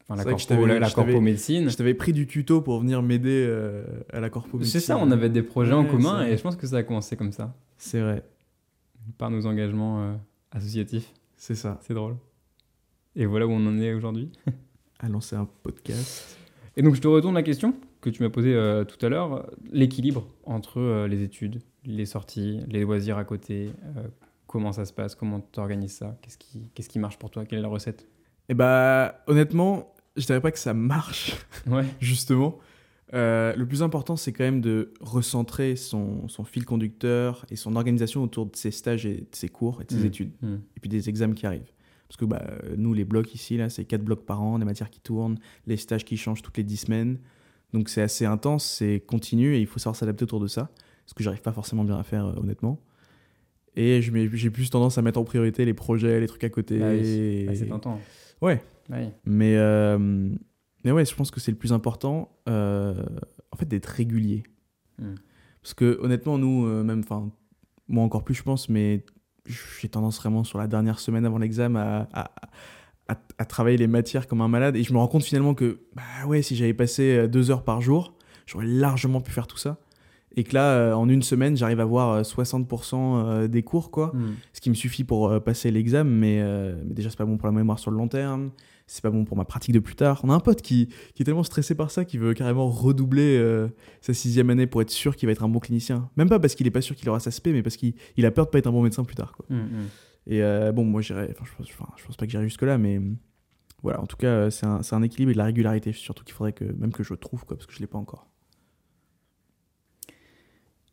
Enfin, la corpo, la, la corpo médecine. Je t'avais pris du tuto pour venir m'aider euh, à la corpo médecine. C'est ça, on avait des projets ouais, en commun et je pense que ça a commencé comme ça. C'est vrai. Par nos engagements euh, associatifs. C'est ça. C'est drôle. Et voilà où on en est aujourd'hui. À lancer un podcast. Et donc je te retourne la question que tu m'as posée euh, tout à l'heure. L'équilibre entre euh, les études, les sorties, les loisirs à côté. Euh, comment ça se passe ? Comment tu organises ça ? qu'est-ce qui, qu'est-ce qui marche pour toi ? Quelle est la recette ? Et bah honnêtement... Je dirais pas que ça marche, ouais. justement. Euh, le plus important, c'est quand même de recentrer son, son fil conducteur et son organisation autour de ses stages et de ses cours et de ses mmh. études. Mmh. Et puis des examens qui arrivent. Parce que bah, nous, les blocs ici, là, c'est quatre blocs par an, des matières qui tournent, les stages qui changent toutes les dix semaines. Donc c'est assez intense, c'est continu et il faut savoir s'adapter autour de ça. Ce que j'arrive pas forcément bien à faire, euh, honnêtement. Et je mets, j'ai plus tendance à mettre en priorité les projets, les trucs à côté. Bah, et... bah, c'est tentant. Ouais. Oui. Mais, euh, mais ouais, je pense que c'est le plus important, euh, en fait, d'être régulier. Mm. Parce que honnêtement, nous, euh, même, enfin, moi encore plus, je pense, mais j'ai tendance vraiment sur la dernière semaine avant l'examen à, à, à, à travailler les matières comme un malade. Et je me rends compte finalement que bah ouais, si j'avais passé deux heures par jour, j'aurais largement pu faire tout ça. Et que là, en une semaine, j'arrive à voir soixante pour cent des cours, quoi. Mmh. Ce qui me suffit pour passer l'examen, mais, euh, mais déjà, c'est pas bon pour la mémoire sur le long terme. C'est pas bon pour ma pratique de plus tard. On a un pote qui, qui est tellement stressé par ça qu'il veut carrément redoubler euh, sa sixième année pour être sûr qu'il va être un bon clinicien. Même pas parce qu'il est pas sûr qu'il aura sa S P, mais parce qu'il il a peur de pas être un bon médecin plus tard, quoi. Mmh. Et euh, bon, moi, j'irai, enfin, je, enfin, je pense pas que j'irai jusque-là, mais voilà. En tout cas, c'est un, c'est un équilibre et de la régularité, surtout qu'il faudrait que, même que je trouve, quoi, parce que je l'ai pas encore.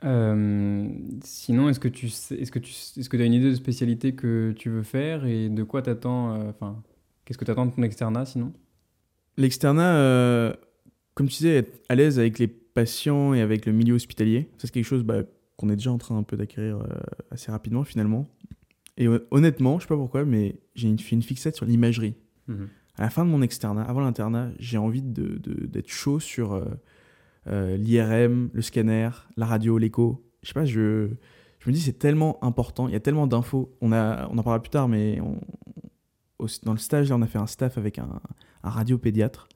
Euh, sinon, est-ce que tu sais, est-ce que tu est-ce que tu as une idée de spécialité que tu veux faire et de quoi t'attends, euh, enfin, qu'est-ce que t'attends de ton externat sinon ? L'externat, euh, comme tu disais, être à l'aise avec les patients et avec le milieu hospitalier, ça c'est quelque chose bah, qu'on est déjà en train un peu d'acquérir euh, assez rapidement finalement. Et honnêtement, je sais pas pourquoi, mais j'ai une, une fixette sur l'imagerie. Mmh. À la fin de mon externat, avant l'internat, j'ai envie de, de, d'être chaud sur euh, Euh, l'I R M, le scanner, la radio, l'écho. Je sais pas, je, je me dis c'est tellement important, il y a tellement d'infos. On, a, on en parlera plus tard, mais on, au, dans le stage, là, on a fait un staff avec un, un radiopédiatre.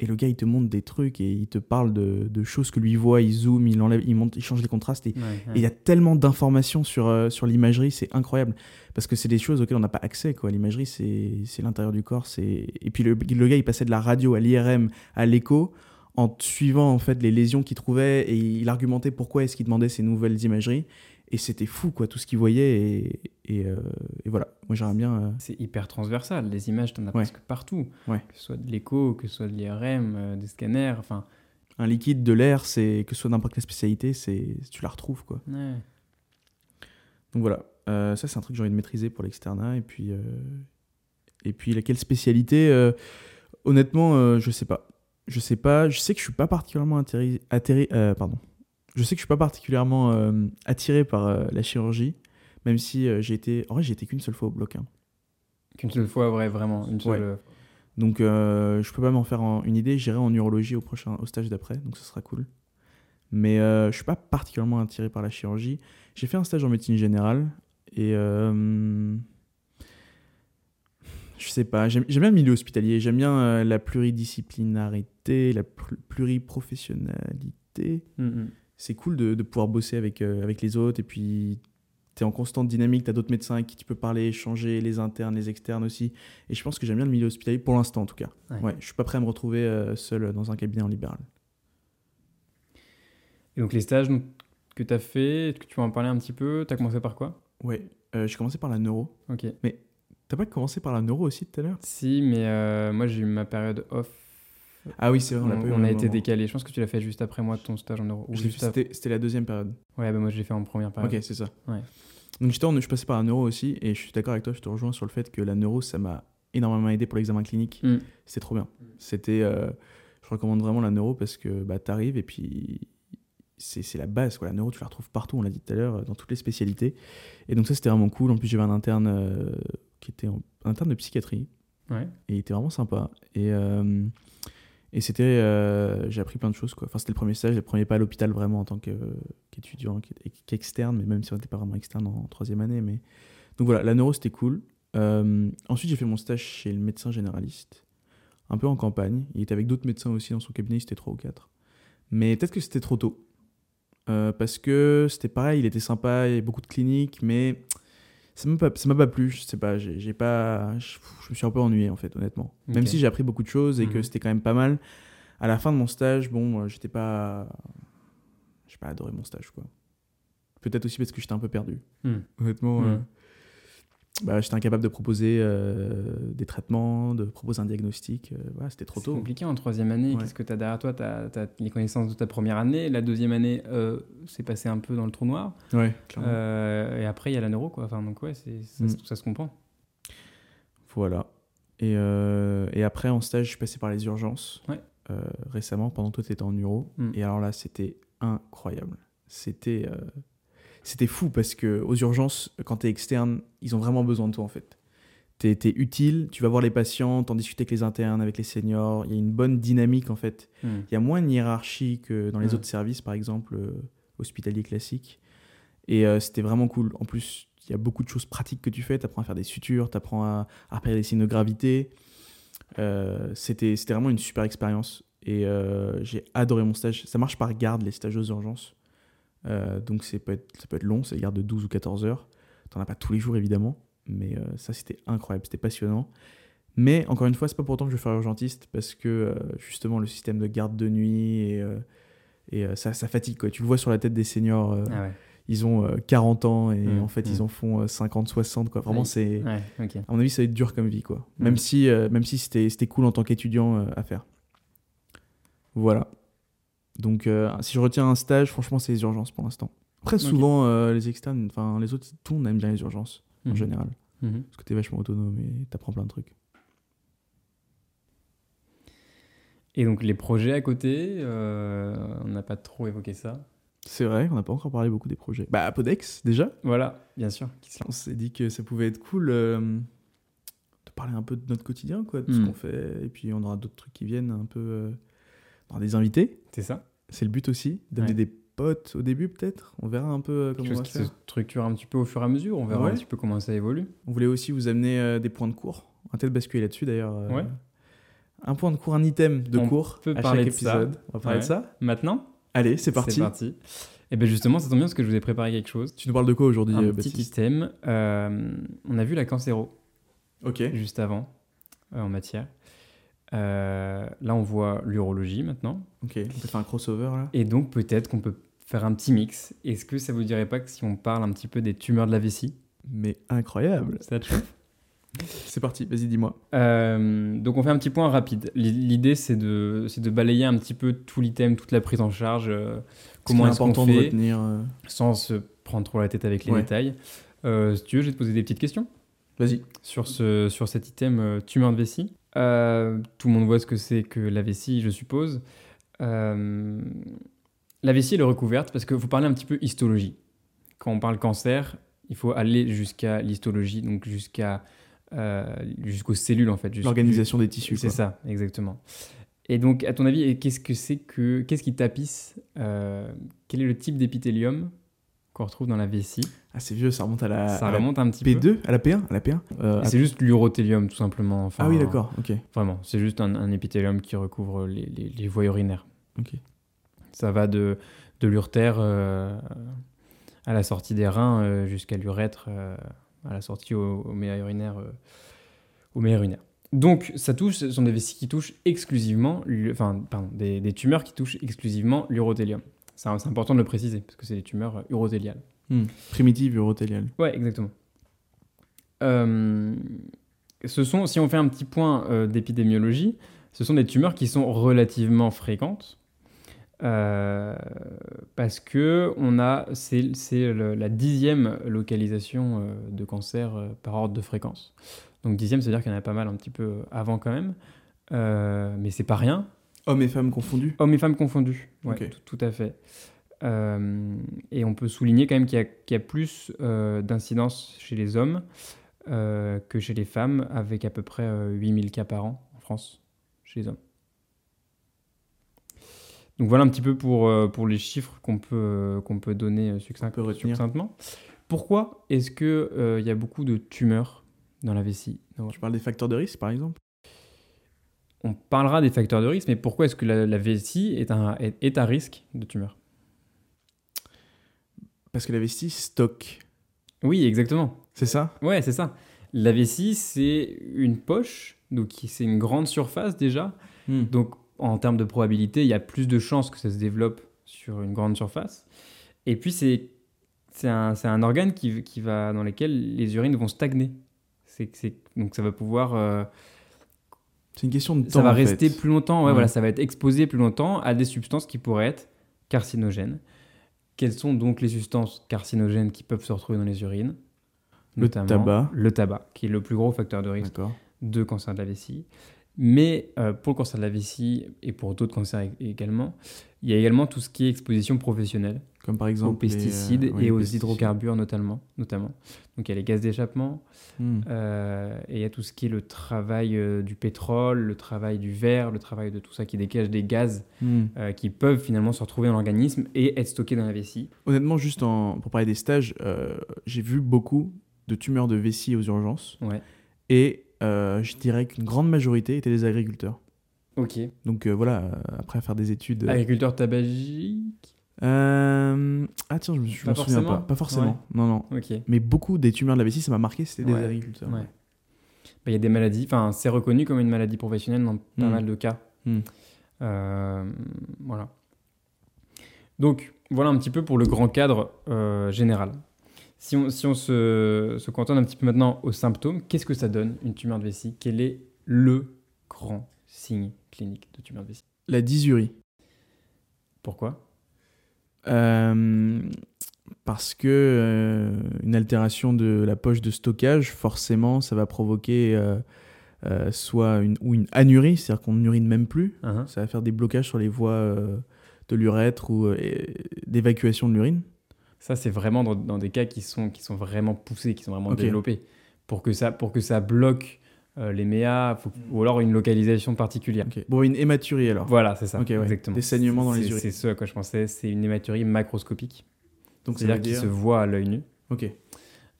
Et le gars, il te montre des trucs et il te parle de, de choses que lui voit, il zoome, il enlève, il monte, il change les contrastes. Et il ouais, ouais. y a tellement d'informations sur, euh, sur l'imagerie, c'est incroyable. Parce que c'est des choses auxquelles on n'a pas accès, quoi. L'imagerie, c'est, c'est l'intérieur du corps. C'est... Et puis le, le gars, il passait de la radio à l'I R M, à l'écho, en suivant en fait les lésions qu'il trouvait, et il argumentait pourquoi est-ce qu'il demandait ces nouvelles imageries, et c'était fou quoi tout ce qu'il voyait, et, et, euh, et voilà, moi j'aimerais bien... Euh... C'est hyper transversal, les images t'en as ouais. presque partout, ouais. que ce soit de l'écho, que ce soit de l'I R M, euh, des scanners, enfin... Un liquide, de l'air, c'est... que ce soit n'importe quelle spécialité, c'est... tu la retrouves quoi. Ouais. Donc voilà, euh, ça c'est un truc que j'ai envie de maîtriser pour l'externat, et puis... Euh... Et puis laquelle spécialité euh... Honnêtement, euh, je sais pas. Je sais pas, je sais que je suis pas particulièrement atterri, atterri, euh, pardon. Je sais que je suis pas particulièrement euh, attiré par euh, la chirurgie, même si euh, j'ai été, en vrai j'ai été qu'une seule fois au bloc. Hein. Qu'une seule fois, ouais, vraiment, une seule. Ouais. Donc euh, je peux pas m'en faire en, une idée. J'irai en urologie au prochain, au stage d'après, donc ce sera cool. Mais euh, je suis pas particulièrement attiré par la chirurgie. J'ai fait un stage en médecine générale et. Euh, Je sais pas, j'aime, j'aime bien le milieu hospitalier, j'aime bien euh, la pluridisciplinarité, la pl- pluriprofessionnalité. Mm-hmm. C'est cool de, de pouvoir bosser avec, euh, avec les autres, et puis t'es en constante dynamique, t'as d'autres médecins avec qui tu peux parler, échanger, les internes, les externes aussi. Et je pense que j'aime bien le milieu hospitalier, pour l'instant en tout cas. Ouais. Ouais, je suis pas prêt à me retrouver euh, seul dans un cabinet en libéral. Et donc les stages donc, que t'as fait, que tu vas en parler un petit peu, t'as commencé par quoi ? Ouais, euh, j'ai commencé par la neuro. Ok. Mais... T'as pas commencé par la neuro aussi tout à l'heure ? Si, mais euh, moi j'ai eu ma période off. Ah oui, c'est vrai, on, on l'a pas eu. On a été décalé. Je pense que tu l'as fait juste après moi ton stage en neuro. Ou juste c'était, à... c'était la deuxième période. Ouais, bah moi je l'ai fait en première période. Ok, c'est ça. Ouais. Donc j'étais en, je passais par la neuro aussi, et je suis d'accord avec toi, je te rejoins sur le fait que la neuro ça m'a énormément aidé pour l'examen clinique. Mm. C'était trop bien. C'était, euh, je recommande vraiment la neuro parce que bah, t'arrives et puis. C'est, c'est la base, quoi. La neuro, tu la retrouves partout, on l'a dit tout à l'heure, dans toutes les spécialités. Et donc ça, c'était vraiment cool. En plus, j'avais un interne euh, qui était en, un interne de psychiatrie. Ouais. Et il était vraiment sympa. Et, euh, et c'était... Euh, j'ai appris plein de choses, quoi. Enfin, c'était le premier stage, le premier pas à l'hôpital, vraiment, en tant que, euh, qu'étudiant, qu'externe, mais même si on n'était pas vraiment externe en, en troisième année. Mais... Donc voilà, la neuro, c'était cool. Euh, ensuite, j'ai fait mon stage chez le médecin généraliste, un peu en campagne. Il était avec d'autres médecins aussi dans son cabinet, c'était trois ou quatre. Mais peut-être que c'était trop tôt. Euh, parce que c'était pareil, il était sympa, il y avait beaucoup de cliniques, mais ça m'a pas, ça m'a pas plu, je sais pas, j'ai, j'ai pas, je, je me suis un peu ennuyé en fait, honnêtement. Okay. Même si j'ai appris beaucoup de choses et mmh. que c'était quand même pas mal. À la fin de mon stage, bon, j'étais pas, j'ai pas adoré mon stage quoi. Peut-être aussi parce que j'étais un peu perdu. Mmh. Honnêtement, mmh. Euh, bah, j'étais incapable de proposer euh, des traitements, de proposer un diagnostic. Euh, voilà, c'était trop c'est tôt. C'est compliqué en troisième année. Ouais. Qu'est-ce que tu as derrière toi ? Tu as les connaissances de ta première année. La deuxième année, euh, c'est passé un peu dans le trou noir. Ouais, euh, et après, il y a la neuro. Quoi. Enfin, donc, ouais, c'est, ça, mm. ça se comprend. Voilà. Et, euh, et après, en stage, je suis passé par les urgences. Ouais. Euh, récemment, pendant que tu étais en neuro. Mm. Et alors là, c'était incroyable. C'était... Euh... C'était fou parce qu'aux urgences, quand t'es externe, ils ont vraiment besoin de toi en fait. T'es, t'es utile, tu vas voir les patients, t'en discutes avec les internes, avec les seniors. Il y a une bonne dynamique en fait. Il mmh. y a moins de hiérarchie que dans les mmh. autres services, par exemple, euh, hospitaliers classiques. Et euh, c'était vraiment cool. En plus, il y a beaucoup de choses pratiques que tu fais. Tu apprends à faire des sutures, tu apprends à, à repérer des signes de gravité. Euh, c'était, c'était vraiment une super expérience. Et euh, j'ai adoré mon stage. Ça marche par garde, les stagiaires d'urgence. Euh, donc c'est peut être, ça peut être long, c'est une garde de douze ou quatorze heures. T'en as pas tous les jours, évidemment. Mais euh, ça, c'était incroyable, c'était passionnant. Mais encore une fois, c'est pas pour autant que je vais faire urgentiste, parce que euh, justement, le système de garde de nuit, et, euh, et euh, ça, ça fatigue, quoi. Tu le vois sur la tête des seniors. Euh, ah ouais. Ils ont euh, quarante ans et mmh, en fait, mmh. ils en font euh, cinquante, soixante. Quoi. Vraiment, ouais. c'est... Ouais, okay. À mon avis, ça va être dur comme vie, quoi. Mmh. Même si, euh, même si c'était, c'était cool en tant qu'étudiant euh, à faire. Voilà. Donc, euh, si je retiens un stage, franchement, c'est les urgences pour l'instant. Après, okay. souvent, euh, les externes, enfin, les autres, tout le monde aime bien les urgences, mmh. en général. Mmh. Parce que t'es vachement autonome et t'apprends plein de trucs. Et donc, les projets à côté, euh, on n'a pas trop évoqué ça. C'est vrai, on n'a pas encore parlé beaucoup des projets. Bah, Podex, déjà. Voilà, bien sûr. On s'est dit que ça pouvait être cool euh, de parler un peu de notre quotidien, quoi, de mmh. ce qu'on fait. Et puis, on aura d'autres trucs qui viennent un peu... Euh... des invités. C'est ça. C'est le but aussi, d'amener ouais. des potes au début peut-être. On verra un peu comment on va faire. Quelque chose qui se structure un petit peu au fur et à mesure. On verra ouais. un petit peu comment ça évolue. On voulait aussi vous amener euh, des points de cours. On va peut-être basculer là-dessus d'ailleurs. Euh, ouais. Un point de cours, un item de on cours peut à parler chaque épisode. Ça. On va parler ouais. de ça. Maintenant. Allez, c'est parti. C'est parti. Et bien justement, ça tombe bien parce que je vous ai préparé quelque chose. Tu nous parles de quoi aujourd'hui, Baptiste ? Un euh, petit item. Euh, on a vu la cancéro. Ok. Juste avant, euh, en matière. Euh, là on voit l'urologie maintenant. Ok, on peut faire un crossover là. Et donc peut-être qu'on peut faire un petit mix. Est-ce que ça vous dirait pas que si on parle un petit peu des tumeurs de la vessie ? Mais incroyable. Ça te chauffe ? C'est parti, vas-y dis-moi. euh, Donc on fait un petit point rapide. L'idée c'est de, c'est de balayer un petit peu tout l'item, toute la prise en charge, euh, comment est-ce qu'on fait, retenir, euh... sans se prendre trop la tête avec les ouais. détails. euh, Si tu veux, je vais te poser des petites questions. Vas-y. Sur, ce, sur cet item euh, tumeur de vessie. Euh, tout le monde voit ce que c'est que la vessie, je suppose. Euh, la vessie, elle est recouverte parce que vous parlez un petit peu histologie. Quand on parle cancer, il faut aller jusqu'à l'histologie, donc jusqu'à, euh, jusqu'aux cellules en fait. Jusqu'... L'organisation des tissus. C'est quoi. Ça, exactement. Et donc, à ton avis, qu'est-ce que c'est que, qu'est-ce qui tapisse euh, quel est le type d'épithélium qu'on retrouve dans la vessie? Ah, c'est vieux, ça remonte à la, ça à remonte la un petit P deux, peu. À la P un, à la P un. Euh, c'est à... juste l'urothélium, tout simplement. Enfin, ah oui, d'accord, ok. Vraiment, c'est juste un, un épithélium qui recouvre les, les, les voies urinaires. Ok. Ça va de, de l'urtère euh, à la sortie des reins euh, jusqu'à l'urètre, euh, à la sortie au, au méa urinaire. Euh, urinaire. Donc, ça touche, ce sont des vessies qui touchent exclusivement, enfin, pardon, des, des tumeurs qui touchent exclusivement l'urothélium. C'est important de le préciser, parce que c'est des tumeurs urothéliales. Mmh. Primitives urothéliales. Ouais, exactement. Euh, ce sont, si on fait un petit point euh, d'épidémiologie, ce sont des tumeurs qui sont relativement fréquentes, euh, parce que on a, c'est, c'est le, la dixième localisation euh, de cancer euh, par ordre de fréquence. Donc dixième, c'est-à-dire qu'il y en a pas mal un petit peu avant quand même, euh, mais c'est pas rien. Hommes et femmes confondus ? Hommes et femmes confondus, ouais, okay. tout, tout à fait. Euh, et on peut souligner quand même qu'il y a, qu'il y a plus euh, d'incidence chez les hommes euh, que chez les femmes, avec à peu près euh, huit mille cas par an en France, chez les hommes. Donc voilà un petit peu pour, euh, pour les chiffres qu'on peut, euh, qu'on peut donner succinct, peut succinctement. Pourquoi est-ce qu'il euh, y a beaucoup de tumeurs dans la vessie ? Donc, je parle des facteurs de risque, par exemple ? On parlera des facteurs de risque, mais pourquoi est-ce que la, la vessie est, un, est, est à risque de tumeur ? Parce que la vessie stocke. Oui, exactement. C'est ça ? Ouais, c'est ça. La vessie, c'est une poche, donc c'est une grande surface déjà. Mm. Donc, en termes de probabilité, il y a plus de chances que ça se développe sur une grande surface. Et puis, c'est, c'est, un, c'est un organe qui, qui va, dans lequel les urines vont stagner. C'est, c'est, donc, ça va pouvoir... Euh, C'est une question de temps. Ça va rester fait. plus longtemps, ouais, ouais. Voilà, ça va être exposé plus longtemps à des substances qui pourraient être carcinogènes. Quelles sont donc les substances carcinogènes qui peuvent se retrouver dans les urines ? Notamment le tabac. Le tabac, qui est le plus gros facteur de risque D'accord. de cancer de la vessie. Mais euh, pour le cancer de la vessie et pour d'autres cancers également, Il y a également tout ce qui est exposition professionnelle, comme par exemple aux pesticides les, euh, ouais, et aux pesticides. hydrocarbures notamment, notamment. Donc il y a les gaz d'échappement, mm. euh, et il y a tout ce qui est le travail euh, du pétrole, le travail du verre, le travail de tout ça qui dégage des gaz mm. euh, qui peuvent finalement se retrouver dans l'organisme et être stockés dans la vessie. Honnêtement, juste en, pour parler des stages, euh, j'ai vu beaucoup de tumeurs de vessie aux urgences, ouais. et euh, je dirais qu'une grande majorité étaient des agriculteurs. Ok. Donc euh, voilà, euh, après faire des études... Euh... Agriculteurs tabagiques euh... Ah tiens, je me suis... pas forcément. Souviens pas. Pas forcément, ouais. non, non. Okay. Mais beaucoup des tumeurs de la vessie, ça m'a marqué, c'était ouais. des agriculteurs. Il ouais. bah, y a des maladies, enfin c'est reconnu comme une maladie professionnelle dans pas mmh. mal de cas. Mmh. Euh, voilà. Donc voilà un petit peu pour le grand cadre euh, général. Si on, si on se, se cantonne un petit peu maintenant aux symptômes, qu'est-ce que ça donne une tumeur de vessie? Quel est le grand signe clinique de tumeur de vessie? La dysurie. Pourquoi? Euh, parce que euh, une altération de la poche de stockage, forcément, ça va provoquer euh, euh, soit une, ou une anurie, c'est-à-dire qu'on n'urine même plus. Uh-huh. Ça va faire des blocages sur les voies euh, de l'urètre ou euh, d'évacuation de l'urine. Ça, c'est vraiment dans, dans des cas qui sont, qui sont vraiment poussés, qui sont vraiment okay. développés. Pour que ça, pour que ça bloque Euh, les méas, faut... ou alors une localisation particulière. Okay. Bon, une hématurie alors. Voilà, c'est ça, okay, ouais. exactement. Des saignements dans c'est, les urines. C'est ce à quoi je pensais, c'est une hématurie macroscopique. Donc, c'est-à-dire dire... qu'il se voit à l'œil nu. Okay.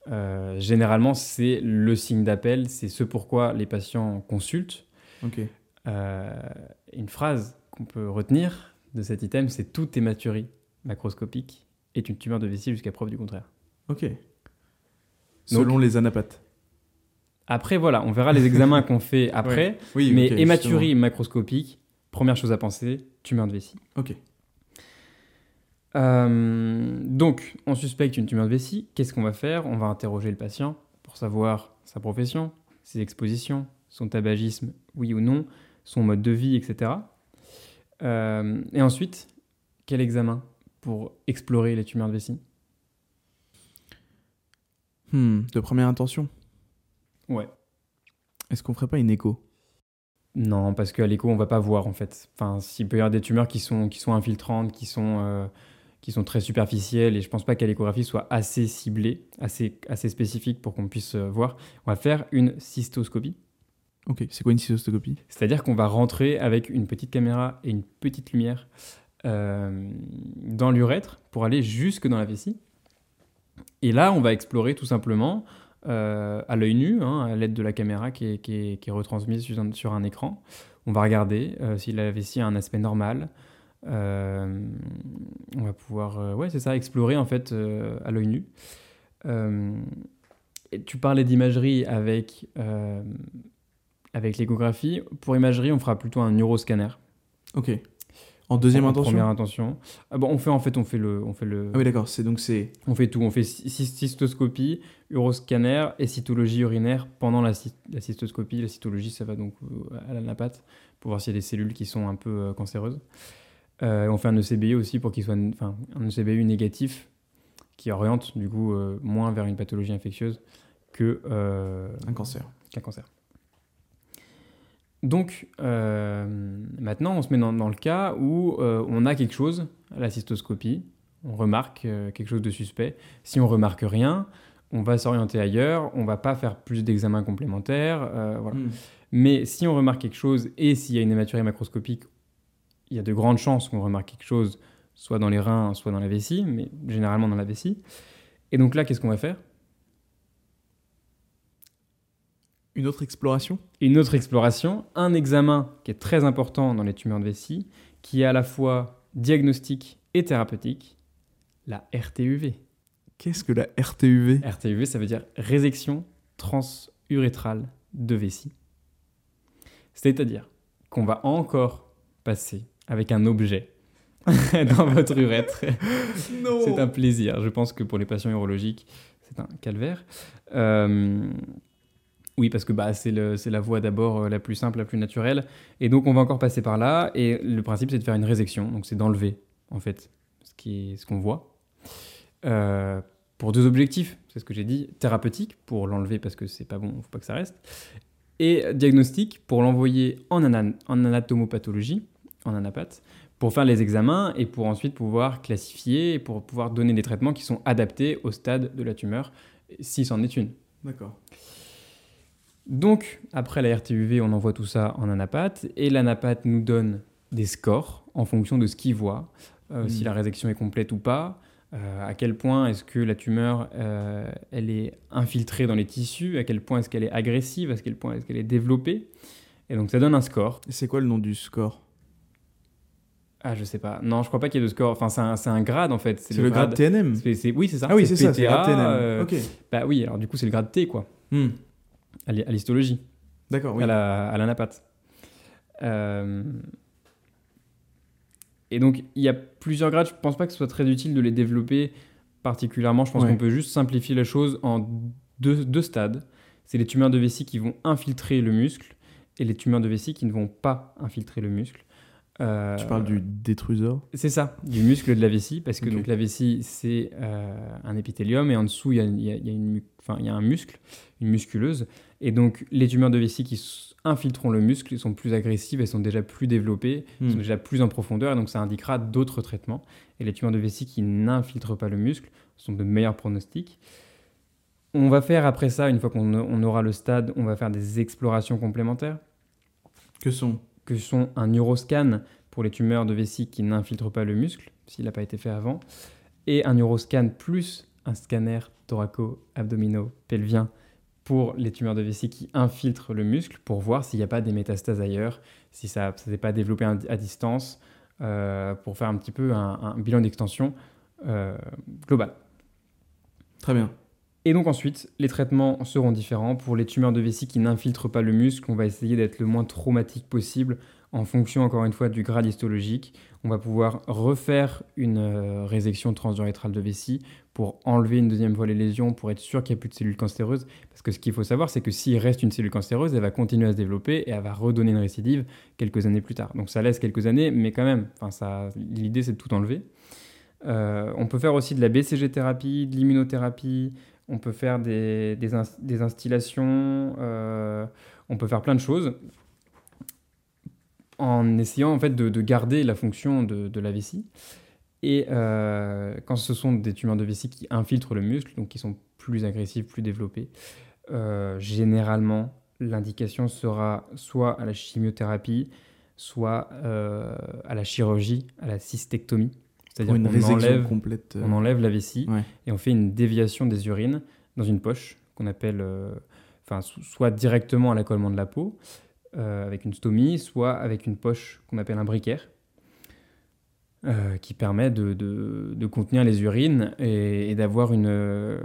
Euh, généralement, c'est le signe d'appel, c'est ce pourquoi les patients consultent. Okay. Euh, une phrase qu'on peut retenir de cet item, c'est « toute hématurie macroscopique est une tumeur de vessie jusqu'à preuve du contraire ». Ok. Donc, selon les anapathes. Après, voilà, on verra les examens qu'on fait après. Oui, oui, mais okay, hématurie justement. Macroscopique, première chose à penser, tumeur de vessie. Ok. Euh, donc, on suspecte une tumeur de vessie. Qu'est-ce qu'on va faire? On va interroger le patient pour savoir sa profession, ses expositions, son tabagisme, oui ou non, son mode de vie, et cetera. Euh, et ensuite, quel examen pour explorer les tumeurs de vessie? hmm, De première intention. Ouais. Est-ce qu'on ferait pas une écho? Non, parce qu'à l'écho, on va pas voir en fait. Enfin, s'il peut y avoir des tumeurs qui sont, qui sont infiltrantes, qui sont, euh, qui sont très superficielles, et je pense pas qu'à l'échographie soit assez ciblée, assez, assez spécifique pour qu'on puisse euh, voir. On va faire une cystoscopie. Ok, c'est quoi une cystoscopie? C'est-à-dire qu'on va rentrer avec une petite caméra et une petite lumière euh, dans l'urètre pour aller jusque dans la vessie. Et là, on va explorer tout simplement. Euh, à l'œil nu, hein, à l'aide de la caméra qui est, qui est, qui est retransmise sur un, sur un écran. On va regarder euh, si la vessie a un aspect normal. Euh, on va pouvoir euh, ouais, c'est ça, explorer en fait, euh, à l'œil nu. Euh, et tu parlais d'imagerie avec, euh, avec l'échographie. Pour imagerie, on fera plutôt un neuroscanner. Ok. En deuxième intention. Première intention. Ah bon, on fait en fait, on fait le, on fait le. Ah oui, d'accord. C'est donc c'est. On fait tout. On fait cystoscopie, uroscanner et cytologie urinaire pendant la, cy- la cystoscopie. La cytologie, ça va donc à l'anapathe pour voir s'il y a des cellules qui sont un peu euh, cancéreuses. Euh, on fait un E C B I aussi pour qu'il soit, enfin, un E C B I négatif qui oriente du coup euh, moins vers une pathologie infectieuse que euh, un cancer. Qu'un cancer. Donc, euh, maintenant, on se met dans, dans le cas où euh, on a quelque chose à la cystoscopie, on remarque euh, quelque chose de suspect. Si on remarque rien, on va s'orienter ailleurs, on ne va pas faire plus d'examens complémentaires. Euh, voilà. mm. Mais si on remarque quelque chose et s'il y a une hématurie macroscopique, il y a de grandes chances qu'on remarque quelque chose soit dans les reins, soit dans la vessie, mais généralement dans la vessie. Et donc là, qu'est-ce qu'on va faire? Une autre exploration ? Une autre exploration, un examen qui est très important dans les tumeurs de vessie, qui est à la fois diagnostique et thérapeutique, la R T U V. Qu'est-ce que la R T U V ? R T U V, ça veut dire résection transurétrale de vessie. C'est-à-dire qu'on va encore passer avec un objet dans votre urètre. Non. C'est un plaisir. Je pense que pour les patients urologiques, c'est un calvaire. Euh... Oui, parce que bah, c'est, le, c'est la voie d'abord euh, la plus simple, la plus naturelle. Et donc, on va encore passer par là. Et le principe, c'est de faire une résection. Donc, c'est d'enlever, en fait, ce, qui est, ce qu'on voit. Euh, pour deux objectifs, c'est ce que j'ai dit. Thérapeutique, pour l'enlever parce que c'est pas bon, il ne faut pas que ça reste. Et diagnostic, pour l'envoyer en, ana- en anatomopathologie en anapath, pour faire les examens et pour ensuite pouvoir classifier et pour pouvoir donner des traitements qui sont adaptés au stade de la tumeur, si c'en est une. D'accord. Donc, après la R T U V, on envoie tout ça en anapath et l'anapath nous donne des scores en fonction de ce qu'il voit, euh, mmh. si la résection est complète ou pas, euh, à quel point est-ce que la tumeur euh, elle est infiltrée dans les tissus, à quel point est-ce qu'elle est agressive, à quel point est-ce qu'elle est développée. Et donc, ça donne un score. C'est quoi le nom du score ? Ah, je sais pas. Non, je crois pas qu'il y ait de score. Enfin, c'est un, c'est un grade, en fait. C'est, c'est le grade, grade T N M c'est, c'est... Oui, c'est ça. Ah oui, c'est, c'est P T A, ça, c'est le grade T N M. Euh... Okay. Bah oui, alors du coup, c'est le grade T, quoi. Hmm. À l'histologie. D'accord, oui. À, la, à l'anapath. Euh... Et donc, il y a plusieurs grades. Je pense pas que ce soit très utile de les développer particulièrement. Je pense ouais. qu'on peut juste simplifier la chose en deux, deux stades. C'est les tumeurs de vessie qui vont infiltrer le muscle et les tumeurs de vessie qui ne vont pas infiltrer le muscle. Euh, tu parles du détrusor ? C'est ça, du muscle de la vessie, parce que okay. donc, la vessie, c'est euh, un épithélium, et en dessous, il y a, y a, y a, une, y a un muscle, une musculeuse. Et donc, les tumeurs de vessie qui s- infiltreront le muscle sont plus agressives, elles sont déjà plus développées, elles mm. sont déjà plus en profondeur, et donc ça indiquera d'autres traitements. Et les tumeurs de vessie qui n'infiltrent pas le muscle sont de meilleurs pronostics. On va faire, après ça, une fois qu'on on aura le stade, on va faire des explorations complémentaires. Que sont ? que sont un neuroscan pour les tumeurs de vessie qui n'infiltrent pas le muscle, s'il n'a pas été fait avant, et un neuroscan plus un scanner thoraco-abdominopelvien pour les tumeurs de vessie qui infiltrent le muscle pour voir s'il n'y a pas des métastases ailleurs, si ça ne s'est pas développé à distance, euh, pour faire un petit peu un, un bilan d'extension euh, global. Très bien. Et donc ensuite, les traitements seront différents. Pour les tumeurs de vessie qui n'infiltrent pas le muscle, on va essayer d'être le moins traumatique possible en fonction, encore une fois, du grade histologique. On va pouvoir refaire une euh, résection transdurétrale de vessie pour enlever une deuxième fois les lésions, pour être sûr qu'il n'y a plus de cellules cancéreuses. Parce que ce qu'il faut savoir, c'est que s'il reste une cellule cancéreuse, elle va continuer à se développer et elle va redonner une récidive quelques années plus tard. Donc ça laisse quelques années, mais quand même, ça, l'idée, c'est de tout enlever. Euh, on peut faire aussi de la B C G-thérapie, de l'immunothérapie. On peut faire des, des, ins, des instillations, euh, on peut faire plein de choses en essayant en fait, de, de garder la fonction de, de la vessie. Et euh, quand ce sont des tumeurs de vessie qui infiltrent le muscle, donc qui sont plus agressives, plus développées, euh, généralement, l'indication sera soit à la chimiothérapie, soit euh, à la chirurgie, à la cystectomie. C'est-à-dire une qu'on enlève, complète, euh... on enlève la vessie ouais. et on fait une déviation des urines dans une poche qu'on appelle, euh, enfin, soit directement à l'accollement de la peau, euh, avec une stomie, soit avec une poche qu'on appelle un briquaire, euh, qui permet de, de, de contenir les urines et, et d'avoir une, euh,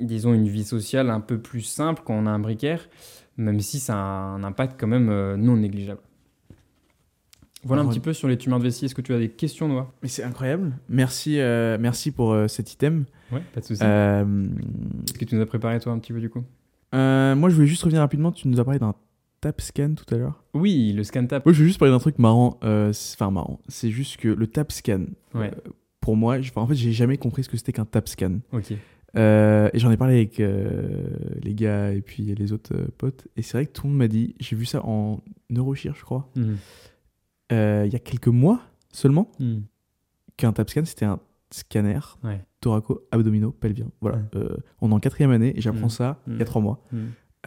disons une vie sociale un peu plus simple quand on a un briquaire, même si ça a un impact quand même euh, non négligeable. Voilà un petit peu sur les tumeurs de vessie. Est-ce que tu as des questions, Noah ? Mais c'est incroyable. Merci, euh, merci pour euh, cet item. Ouais, pas de souci. Euh... Est-ce que tu nous as préparé, toi, un petit peu, du coup ? euh, Moi, je voulais juste revenir rapidement. Tu nous as parlé d'un tap scan tout à l'heure. Oui, le scan tap. Moi, je voulais juste parler d'un truc marrant. Euh, c'est... Enfin, marrant. C'est juste que le tap scan, ouais. euh, pour moi, je... enfin, en fait, j'ai jamais compris ce que c'était qu'un tap scan. Ok. Euh, et j'en ai parlé avec euh, les gars et puis les autres euh, potes. Et c'est vrai que tout le monde m'a dit, j'ai vu ça en neurochir, je crois. Mm. Il euh, y a quelques mois seulement, mm. qu'un tap scan, c'était un scanner ouais. thoraco-abdominopelvien. Voilà. Mm. Euh, on est en quatrième année et j'apprends mm. ça il mm. y a trois mois. Mm.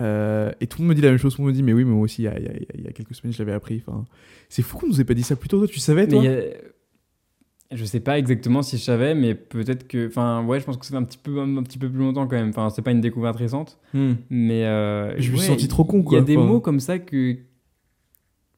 Euh, et tout le monde me dit la même chose. Tout le monde me dit, mais oui, mais moi aussi, il y a, y, a, y a quelques semaines, je l'avais appris. Enfin, c'est fou qu'on nous ait pas dit ça plus tôt. Toi, tu savais, toi ? Mais a... Je sais pas exactement si je savais, mais peut-être que... Enfin, ouais, je pense que ça fait un petit peu, un, un petit peu plus longtemps quand même. Enfin, c'est pas une découverte récente. Mm. Mais... Euh, je ouais, me suis senti trop con, quoi. Il y a des mots comme ça que...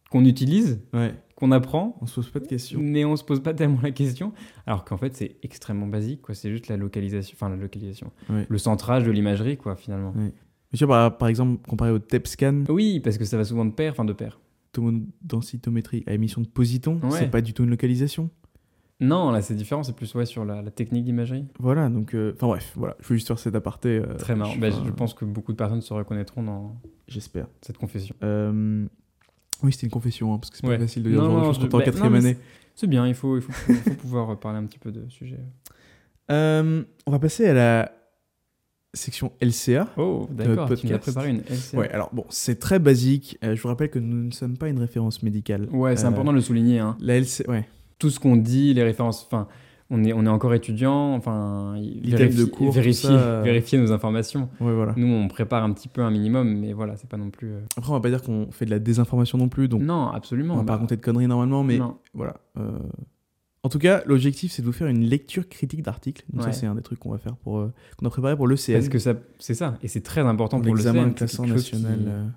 qu'on utilise. Ouais. Qu'on apprend, on se pose pas de questions, mais on se pose pas tellement la question, alors qu'en fait c'est extrêmement basique, quoi. C'est juste la localisation, enfin la localisation, oui. le centrage de l'imagerie, quoi, finalement. Oui. Mais tu vois, par, par exemple, comparé au T E P scan, oui, parce que ça va souvent de pair, enfin de pair. Tomodensitométrie à émission de positons, ouais. c'est pas du tout une localisation. Non, là c'est différent, c'est plus ouais sur la, la technique d'imagerie. Voilà, donc enfin euh, bref, voilà, je veux juste faire cet aparté. Euh, Très marrant. Je, bah, euh... je pense que beaucoup de personnes se reconnaîtront dans. J'espère. Cette confession. Euh... Oui, c'était une confession, hein, parce que c'est ouais. pas facile de dire non, genre non, je suis en quatrième bah, année. C'est bien, il faut, il faut, il faut pouvoir parler un petit peu de sujet. Euh, on va passer à la section L C A. Oh, d'accord, tu as préparé une L C A. Ouais, alors bon, c'est très basique. Euh, je vous rappelle que nous ne sommes pas une référence médicale. Ouais, c'est euh, important de le souligner. Hein. La L C A, ouais. Tout ce qu'on dit, les références, enfin, on est, on est encore étudiant, enfin, vérifier, de cours, vérifier, ça... vérifier nos informations. Ouais, voilà. Nous, on prépare un petit peu un minimum, mais voilà, c'est pas non plus... Euh... Après, on va pas dire qu'on fait de la désinformation non plus, donc... Non, absolument. On va bah... pas raconter de conneries normalement, mais non. Voilà... Euh... En tout cas, l'objectif, c'est de vous faire une lecture critique d'articles. Donc ouais. Ça, c'est un des trucs qu'on va faire pour euh, qu'on a préparé pour l'E C N. Parce que ça, c'est ça, et c'est très important pour, pour l'examen l'E C N, de classement national. Qui... Euh...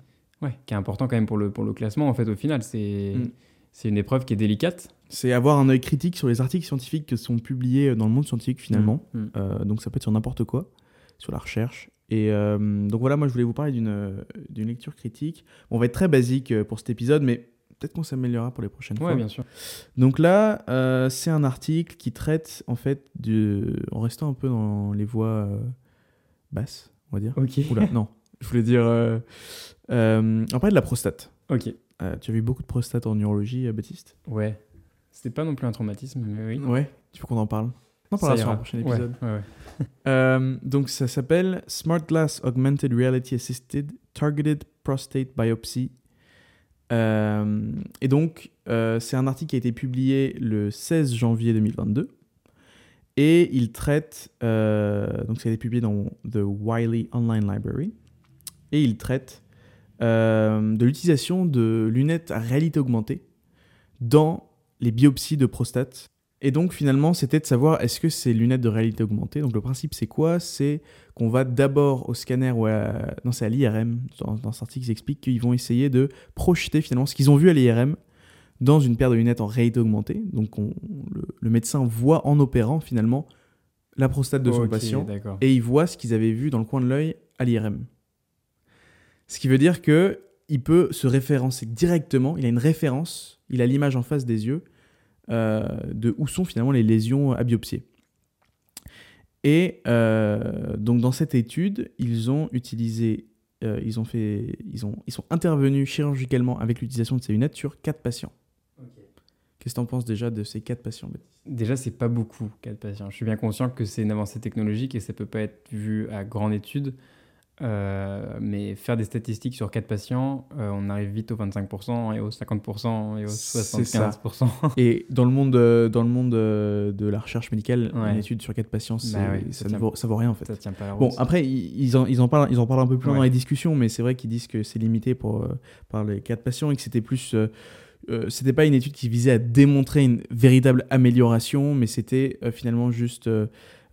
Ouais, qui est important quand même pour le pour le classement. En fait, au final, c'est mm. c'est une épreuve qui est délicate. C'est avoir un œil critique sur les articles scientifiques qui sont publiés dans le monde scientifique finalement. Mm. Mm. Euh, donc ça peut être sur n'importe quoi, sur la recherche. Et euh, donc voilà, moi, je voulais vous parler d'une d'une lecture critique. Bon, on va être très basique pour cet épisode, mais peut-être qu'on s'améliorera pour les prochaines ouais, fois. Oui, bien sûr. Donc là, euh, c'est un article qui traite, en fait, de... en restant un peu dans les voies euh, basses, on va dire. Ok. Oula, non. Je voulais dire... Euh, euh, on parlait de la prostate. Ok. Euh, tu as vu beaucoup de prostates en neurologie, Baptiste ? Ouais. C'était pas non plus un traumatisme, mais oui. Ouais. Tu veux qu'on en parle ? On en parlera sur un prochain épisode. Ouais, ouais, ouais. euh, donc, ça s'appelle « Smart Glass Augmented Reality Assisted Targeted Prostate Biopsy ». Euh, et donc, euh, c'est un article qui a été publié le seize janvier deux mille vingt-deux et il traite, euh, donc ça a été publié dans The Wiley Online Library et il traite euh, de l'utilisation de lunettes à réalité augmentée dans les biopsies de prostate. Et donc finalement, c'était de savoir est-ce que ces lunettes de réalité augmentée, donc le principe c'est quoi ? C'est qu'on va d'abord au scanner, ou à, non c'est à l'I R M, dans, dans cet article ils expliquent qu'ils vont essayer de projeter finalement ce qu'ils ont vu à l'I R M dans une paire de lunettes en réalité augmentée. Donc on, le, le médecin voit en opérant finalement la prostate de son okay, patient d'accord. Et il voit ce qu'ils avaient vu dans le coin de l'œil à l'I R M. Ce qui veut dire qu'il peut se référencer directement, il a une référence, il a l'image en face des yeux, Euh, de où sont finalement les lésions à biopsier. Et euh, donc dans cette étude, ils ont utilisé, euh, ils ont fait, ils ont, ils sont intervenus chirurgicalement avec l'utilisation de ces lunettes sur quatre patients. Okay. Qu'est-ce que tu en penses déjà de ces quatre patients ? Déjà, c'est pas beaucoup, quatre patients. Je suis bien conscient que c'est une avancée technologique et ça peut pas être vu à grande étude, euh, mais faire des statistiques sur quatre patients, euh, on arrive vite aux vingt-cinq pour cent et aux cinquante pour cent et aux soixante-quinze pour cent. Et dans le monde, euh, dans le monde euh, de la recherche médicale, ouais. Une étude sur quatre patients, c'est, bah oui, ça, ça, tient, vaut, ça vaut rien en fait. Ça tient pas la route. Bon, après, ils en, ils en parlent, ils en parlent un peu plus ouais. Dans les discussions, mais c'est vrai qu'ils disent que c'est limité pour, euh, par les quatre patients et que c'était plus... Euh, euh, c'était pas une étude qui visait à démontrer une véritable amélioration, mais c'était euh, finalement juste... Euh,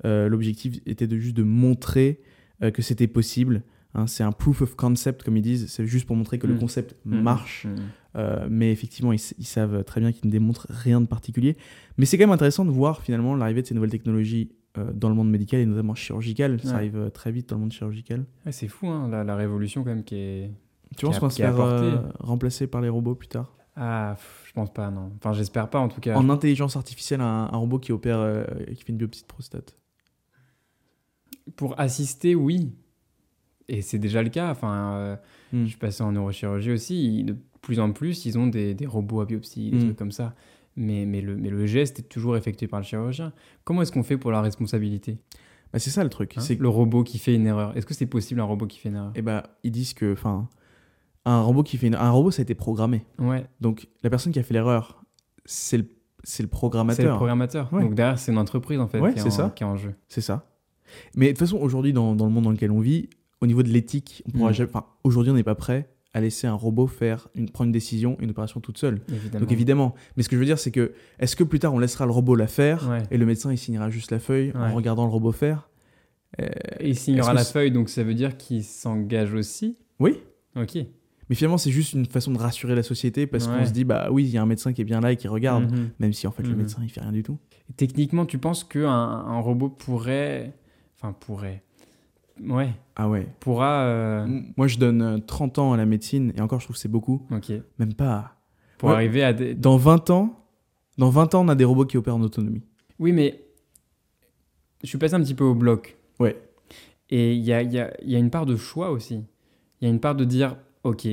euh, l'objectif était de, juste de montrer... Euh, que c'était possible, hein, c'est un proof of concept comme ils disent, c'est juste pour montrer que mmh. le concept marche, mmh. euh, mais effectivement ils, ils savent très bien qu'ils ne démontrent rien de particulier, mais c'est quand même intéressant de voir finalement l'arrivée de ces nouvelles technologies euh, dans le monde médical et notamment chirurgical, ouais. Ça arrive euh, très vite dans le monde chirurgical. Ouais, c'est fou hein, la, la révolution quand même qui est... Tu penses qu'on va se faire euh, remplacer par les robots plus tard ? Ah, pff, je pense pas non, enfin j'espère pas en tout cas. En intelligence artificielle, un, un robot qui opère, euh, qui fait une biopsie de prostate ? Pour assister, oui. Et c'est déjà le cas. Enfin, euh, mm. Je suis passé en neurochirurgie aussi. De plus en plus, ils ont des, des robots à biopsie, des mm. trucs comme ça. Mais, mais, le, mais le geste est toujours effectué par le chirurgien. Comment est-ce qu'on fait pour la responsabilité ? Bah, c'est ça le truc. Hein ? C'est... Le robot qui fait une erreur. Est-ce que c'est possible un robot qui fait une erreur ? Eh bah, ils disent que... Enfin, un robot qui fait une... Un robot, ça a été programmé. Ouais. Donc, la personne qui a fait l'erreur, c'est le, c'est le programmateur. C'est le programmateur. Ouais. Donc, derrière, c'est une entreprise, en fait, ouais, qui, est en... qui est en jeu. C'est ça. Mais de toute façon, aujourd'hui, dans, dans le monde dans lequel on vit, au niveau de l'éthique, on pourra mmh. jamais, enfin, aujourd'hui, on n'est pas prêt à laisser un robot faire une, prendre une décision, une opération toute seule. Évidemment. Donc évidemment. Mais ce que je veux dire, c'est que est-ce que plus tard, on laissera le robot la faire ouais. et le médecin, il signera juste la feuille ouais. en regardant le robot faire euh, Il signera la feuille, donc ça veut dire qu'il s'engage aussi ? Oui. Ok. Mais finalement, c'est juste une façon de rassurer la société parce ouais. qu'on se dit, bah oui, il y a un médecin qui est bien là et qui regarde, mmh. même si en fait, mmh. le médecin, il fait rien du tout. Et techniquement, tu penses qu'un un robot pourrait... Enfin, pourrait. Ouais. Ah ouais. Pourra. Euh... Moi, je donne trente ans à la médecine et encore, je trouve que c'est beaucoup. Ok. Même pas. Pour ouais. arriver à. Des... Dans vingt ans, dans vingt ans, on a des robots qui opèrent en autonomie. Oui, mais. Je suis passé un petit peu au bloc. Ouais. Et il y a, y a, y a une part de choix aussi. Il y a une part de dire, ok,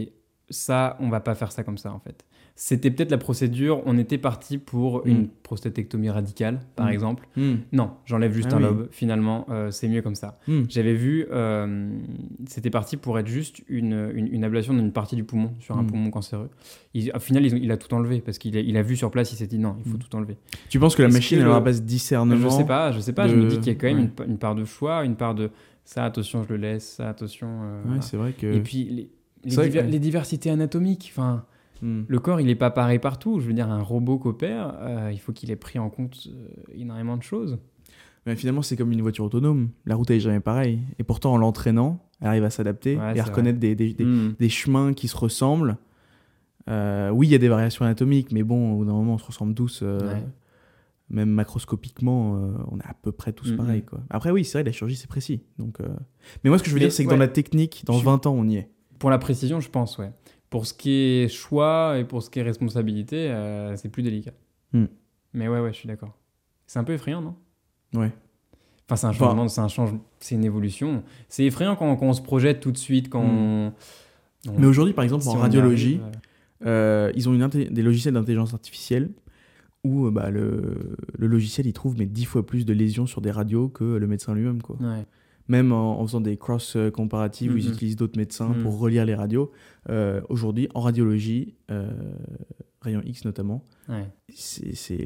ça, on va pas faire ça comme ça, en fait. c'était peut-être la procédure, on était parti pour mmh. une prostatectomie radicale, par mmh. exemple. Mmh. Non, j'enlève juste ah, un oui. lobe, finalement, euh, c'est mieux comme ça. Mmh. J'avais vu, euh, c'était parti pour être juste une, une, une ablation d'une partie du poumon, sur un mmh. poumon cancéreux. Il, au final, il, il a tout enlevé, parce qu'il a, il a vu sur place, il s'est dit non, il faut mmh. tout enlever. Tu penses que la Est-ce machine, que elle aura pas ce discernement? Je sais pas, je sais pas, de... je me dis qu'il y a quand même ouais. une, une part de choix, une part de ça, attention, je le laisse, ça, attention. Euh, ouais, c'est vrai que... Et puis, les, les, diver- que... les diversités anatomiques, enfin... Mm. Le corps, il n'est pas pareil partout. Je veux dire, un robot qu'opère, euh, il faut qu'il ait pris en compte euh, énormément de choses. Mais finalement, c'est comme une voiture autonome. La route, elle n'est jamais pareille. Et pourtant, en l'entraînant, elle arrive à s'adapter ouais, et à reconnaître des, des, des, mm. des chemins qui se ressemblent. Euh, oui, il y a des variations anatomiques, mais bon, au bout d'un moment, on se ressemble tous. Euh, ouais. Même macroscopiquement, euh, on est à peu près tous mm-hmm. pareils, quoi. Après, oui, c'est vrai, la chirurgie, c'est précis. Donc, euh... Mais moi, ce que je veux mais, dire, c'est que ouais. dans la technique, dans je... vingt ans, on y est. Pour la précision, je pense, ouais. Pour ce qui est choix et pour ce qui est responsabilité, euh, c'est plus délicat. Mm. Mais ouais, ouais, je suis d'accord. C'est un peu effrayant, non ? Ouais. Enfin, c'est un changement, enfin... c'est un change... c'est une évolution. C'est effrayant quand, quand on se projette tout de suite, quand. Mm. On... Mais aujourd'hui, par exemple, si en radiologie, arrive, euh, ils ont une inté- des logiciels d'intelligence artificielle où euh, bah, le, le logiciel il trouve mais dix fois plus de lésions sur des radios que le médecin lui-même, quoi. Ouais. Même en, en faisant des cross-comparatifs mmh. où ils utilisent d'autres médecins mmh. pour relire les radios. Euh, aujourd'hui, en radiologie, euh, rayon X notamment, ouais. c'est, c'est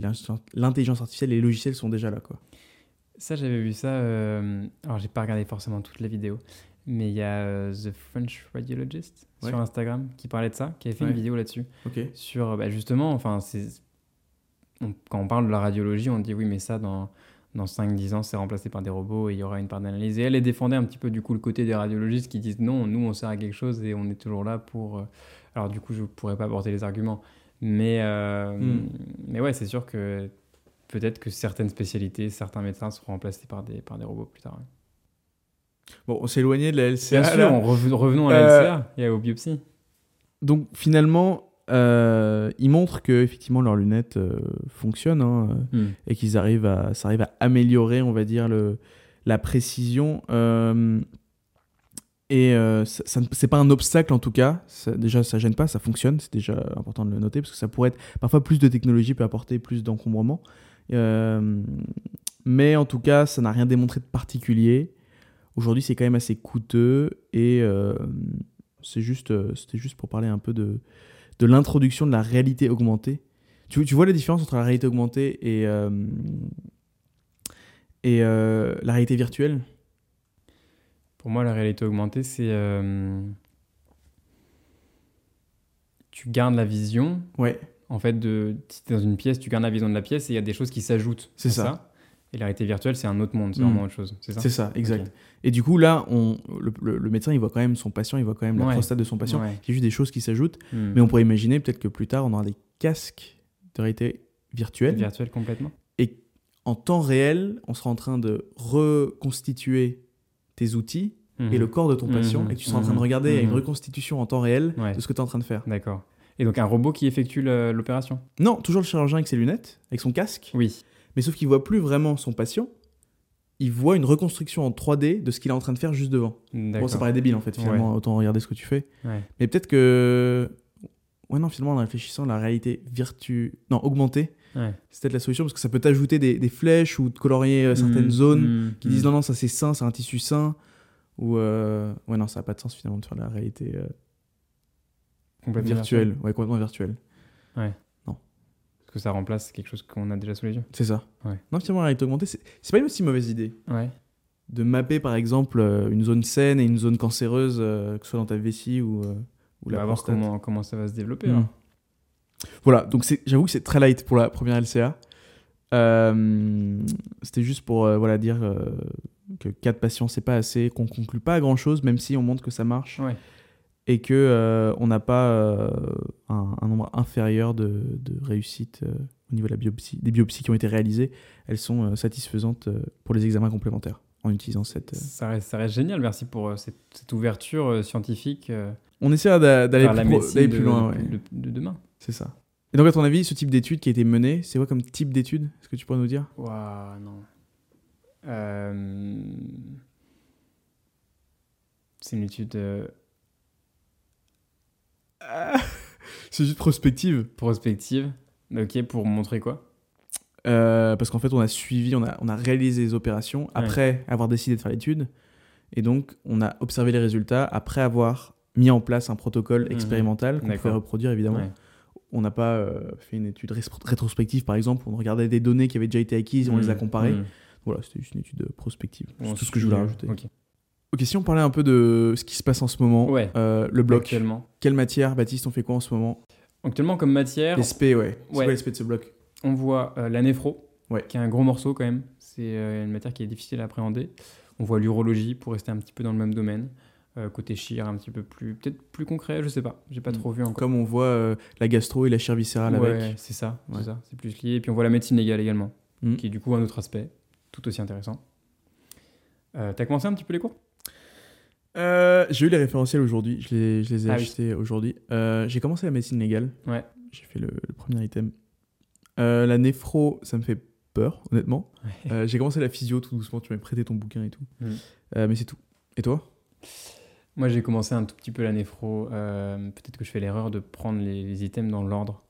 l'intelligence artificielle et les logiciels sont déjà là, quoi. Ça, j'avais vu ça. Euh... Alors, j'ai pas regardé forcément toute la vidéo, mais il y a euh, The French Radiologist ouais. sur Instagram qui parlait de ça, qui avait fait ouais. une vidéo là-dessus. Okay. Sur, bah, justement, enfin, c'est... On... quand on parle de la radiologie, on dit oui, mais ça, dans... dans cinq à dix ans, c'est remplacé par des robots et il y aura une part d'analyse. Et elle, elle défendait un petit peu, du coup, le côté des radiologistes qui disent non, nous, on sert à quelque chose et on est toujours là pour... Alors, du coup, je ne pourrais pas aborder les arguments. Mais, euh... mm. mais ouais, c'est sûr que peut-être que certaines spécialités, certains médecins seront remplacés par des, par des robots plus tard. Hein. Bon, on s'est éloigné de la L C A. Bien sûr, on rev- revenons à la euh... L C A et aux biopsies. Donc, finalement... Euh, ils montrent que effectivement leurs lunettes euh, fonctionnent hein, mm. et qu'ils arrivent à, ça arrive à améliorer, on va dire le, la précision. Euh, et euh, ça, ça, c'est pas un obstacle en tout cas. Ça, déjà, ça gêne pas, ça fonctionne. C'est déjà important de le noter parce que ça pourrait être parfois plus de technologie peut apporter plus d'encombrement. Euh, mais en tout cas, ça n'a rien démontré de particulier. Aujourd'hui, c'est quand même assez coûteux et euh, c'est juste, c'était juste pour parler un peu de de l'introduction de la réalité augmentée. Tu, tu vois la différence entre la réalité augmentée et, euh, et euh, la réalité virtuelle ? Pour moi, la réalité augmentée, c'est... Euh, tu gardes la vision. Ouais. En fait, de, si tu es dans une pièce, tu gardes la vision de la pièce et il y a des choses qui s'ajoutent. C'est ça. ça. Et la réalité virtuelle, c'est un autre monde, c'est mmh. vraiment autre chose. C'est ça, c'est ça, exact. Okay. Et du coup, là, on, le, le, le médecin, il voit quand même son patient, il voit quand même la ouais. prostate de son patient. Ouais. Il y a juste des choses qui s'ajoutent. Mmh. Mais on pourrait imaginer peut-être que plus tard, on aura des casques de réalité virtuelle. Virtuelle complètement. Et en temps réel, on sera en train de reconstituer tes outils mmh. et le corps de ton patient. Mmh. Et tu seras mmh. en train de regarder, il y a une reconstitution en temps réel ouais. de ce que tu es en train de faire. D'accord. Et donc, un robot qui effectue le, l'opération ? Non, toujours le chirurgien avec ses lunettes, avec son casque. Oui. Mais sauf qu'il ne voit plus vraiment son patient, il voit une reconstruction en trois D de ce qu'il est en train de faire juste devant. D'accord. Bon, ça paraît débile en fait, finalement, ouais. autant regarder ce que tu fais. Ouais. Mais peut-être que... Ouais, non, finalement, en réfléchissant, la réalité virtu... Non, augmentée, ouais. c'est peut-être la solution, parce que ça peut t'ajouter des, des flèches ou te colorier euh, certaines mmh, zones mmh, qui disent mmh. « Non, non, ça c'est sain, c'est un tissu sain. » Ou... Euh... Ouais, non, ça n'a pas de sens finalement de faire la réalité... Euh... Complètement virtuelle. virtuelle. Ouais, complètement virtuelle. Ouais. Que ça remplace quelque chose qu'on a déjà sous les yeux. C'est ça. Ouais. Non, finalement, la réalité augmentée, c'est... c'est pas une aussi mauvaise idée. Ouais. De mapper, par exemple, euh, une zone saine et une zone cancéreuse, euh, que ce soit dans ta vessie ou, euh, ou la prostate. On va voir comment, comment ça va se développer. Mmh. Hein. Voilà, donc c'est... j'avoue que c'est très light pour la première L C A. Euh... C'était juste pour euh, voilà, dire euh, que quatre patients, c'est pas assez, qu'on conclut pas à grand-chose, même si on montre que ça marche. Ouais. Et qu'on euh, n'a pas euh, un, un nombre inférieur de, de réussites euh, au niveau de la biopsie. Des biopsies qui ont été réalisées, elles sont euh, satisfaisantes euh, pour les examens complémentaires en utilisant cette... Euh... Ça, reste, ça reste génial, merci pour euh, cette, cette ouverture euh, scientifique. Euh, On essaie d'a, d'aller, plus pro, d'aller plus de, loin. De, ouais. de, de demain. C'est ça. Et donc à ton avis, ce type d'étude qui a été menée, c'est quoi comme type d'étude ? Est-ce que tu pourrais nous dire ? Waouh, non. Euh... C'est une étude... Euh... C'est juste prospective. Prospective. Ok, pour montrer quoi ? Euh, parce qu'en fait, on a suivi, on a, on a réalisé les opérations après ouais. avoir décidé de faire l'étude. Et donc, on a observé les résultats après avoir mis en place un protocole expérimental mmh. qu'on pouvait reproduire, évidemment. Ouais. On n'a pas euh, fait une étude ré- rétrospective, par exemple. On regardait des données qui avaient déjà été acquises et mmh. on les a comparées. Mmh. Voilà, c'était juste une étude prospective. C'est on tout ce que je voulais rajouter. Okay. ok, si on parlait un peu de ce qui se passe en ce moment, ouais. euh, le bloc. Actuellement. Quelle matière, Baptiste, on fait quoi en ce moment ? Actuellement, comme matière... L'S P, ouais. C'est ouais. quoi l'S P de ce bloc ? On voit euh, la néphro, ouais. qui est un gros morceau quand même. C'est euh, une matière qui est difficile à appréhender. On voit l'urologie, pour rester un petit peu dans le même domaine. Euh, côté chir, un petit peu plus... Peut-être plus concret, je sais pas. J'ai pas mmh. trop vu encore. Comme on voit euh, la gastro et la chir viscérale ouais, avec. Ouais, c'est ça. Ouais. C'est ça. C'est plus lié. Et puis on voit la médecine légale également, mmh. qui est du coup un autre aspect, tout aussi intéressant. Euh, t'as commencé un petit peu les cours ? euh, J'ai eu les référentiels aujourd'hui. Je les, je les ai ah, achetés oui. aujourd'hui. Euh, j'ai commencé la médecine légale. Ouais. J'ai fait le, le premier item. Euh, la néphro, ça me fait peur, honnêtement. Ouais. Euh, j'ai commencé la physio tout doucement, tu m'as prêté ton bouquin et tout. Mmh. Euh, mais c'est tout. Et toi ? Moi, j'ai commencé un tout petit peu la néphro. Euh, peut-être que je fais l'erreur de prendre les, les items dans l'ordre.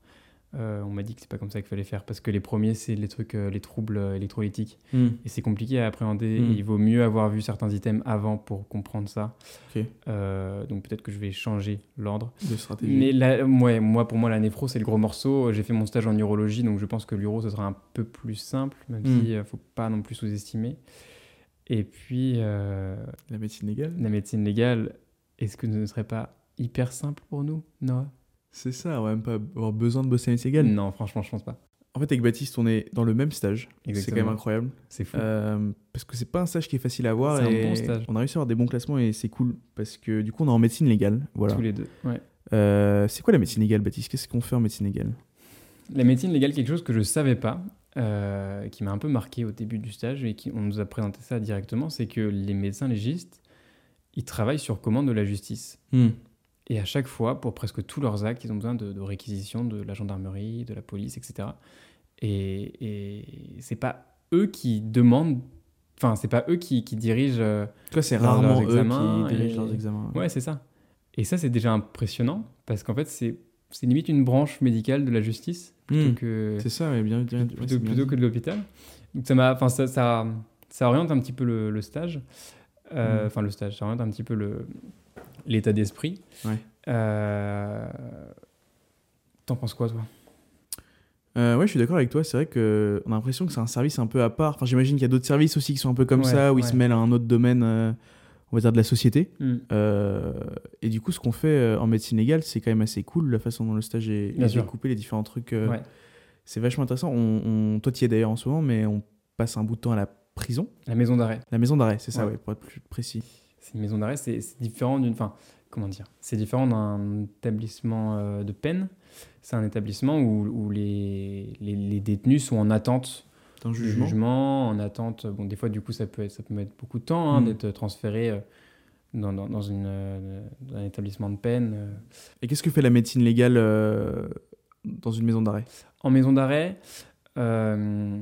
Euh, on m'a dit que c'est pas comme ça qu'il fallait faire, parce que les premiers, c'est les trucs, euh, les troubles électrolytiques. Mmh. Et c'est compliqué à appréhender. Mmh. Il vaut mieux avoir vu certains items avant pour comprendre ça. Okay. Euh, donc peut-être que je vais changer l'ordre. De stratégie. Mais la, ouais, moi, pour moi, la néphro, c'est le gros morceau. J'ai fait mon stage en urologie, donc je pense que l'uro, ce sera un peu plus simple, même mmh. s'il ne euh, faut pas non plus sous-estimer. Et puis... Euh, la médecine légale. La médecine légale, est-ce que ce ne serait pas hyper simple pour nous, Noah ? C'est ça, on va même pas avoir besoin de bosser à Ségal. Non, franchement, je pense pas. En fait, avec Baptiste, on est dans le même stage. Exactement. C'est quand même incroyable. C'est fou. Euh, parce que c'est pas un stage qui est facile à avoir. C'est et un bon stage. On a réussi à avoir des bons classements et c'est cool. Parce que du coup, on est en médecine légale. Voilà. Tous les deux. Ouais. Euh, c'est quoi la médecine légale, Baptiste ? Qu'est-ce qu'on fait en médecine légale ? La médecine légale, quelque chose que je savais pas, euh, qui m'a un peu marqué au début du stage et qui, on nous a présenté ça directement, c'est que les médecins légistes, ils travaillent sur commande de la justice. Hmm. Et à chaque fois, pour presque tous leurs actes, ils ont besoin de, de réquisitions de la gendarmerie, de la police, et cetera. Et, et c'est pas eux qui demandent, enfin, c'est pas eux qui, qui dirigent. En tout cas, c'est rarement eux qui dirigent leurs examens. Ouais, c'est ça. Et ça, c'est déjà impressionnant parce qu'en fait, c'est, c'est limite une branche médicale de la justice plutôt mmh, que. C'est ça, mais bien, bien, plutôt, ouais, c'est plutôt bien que de l'hôpital. Donc ça m'a, enfin, ça, ça, ça oriente un petit peu le, le stage. Enfin, euh, mmh. le stage, ça oriente un petit peu le. L'état d'esprit. Ouais. Euh... T'en penses quoi, toi ? euh, Ouais, je suis d'accord avec toi. C'est vrai qu'on a l'impression que c'est un service un peu à part. Enfin, j'imagine qu'il y a d'autres services aussi qui sont un peu comme ouais, ça, où ouais. ils se mêlent à un autre domaine, euh, on va dire, de la société. Mm. Euh... Et du coup, ce qu'on fait en médecine légale, c'est quand même assez cool, la façon dont le stage est découpé, les différents trucs. Euh... Ouais. C'est vachement intéressant. On... On... Toi, t'y es d'ailleurs en ce moment, mais on passe un bout de temps à la prison. La maison d'arrêt. La maison d'arrêt, c'est ça, ouais. Ouais, pour être plus précis. C'est une maison d'arrêt, c'est, c'est différent d'une... Enfin, comment dire ? C'est différent d'un établissement euh, de peine. C'est un établissement où, où les, les, les détenus sont en attente d'un jugement. jugement, en attente... Bon, des fois, du coup, ça peut, être, ça peut mettre beaucoup de temps hein, mmh. d'être transféré euh, dans, dans, dans, une, euh, dans un établissement de peine. Euh. Et qu'est-ce que fait la médecine légale euh, dans une maison d'arrêt ? En maison d'arrêt... Euh,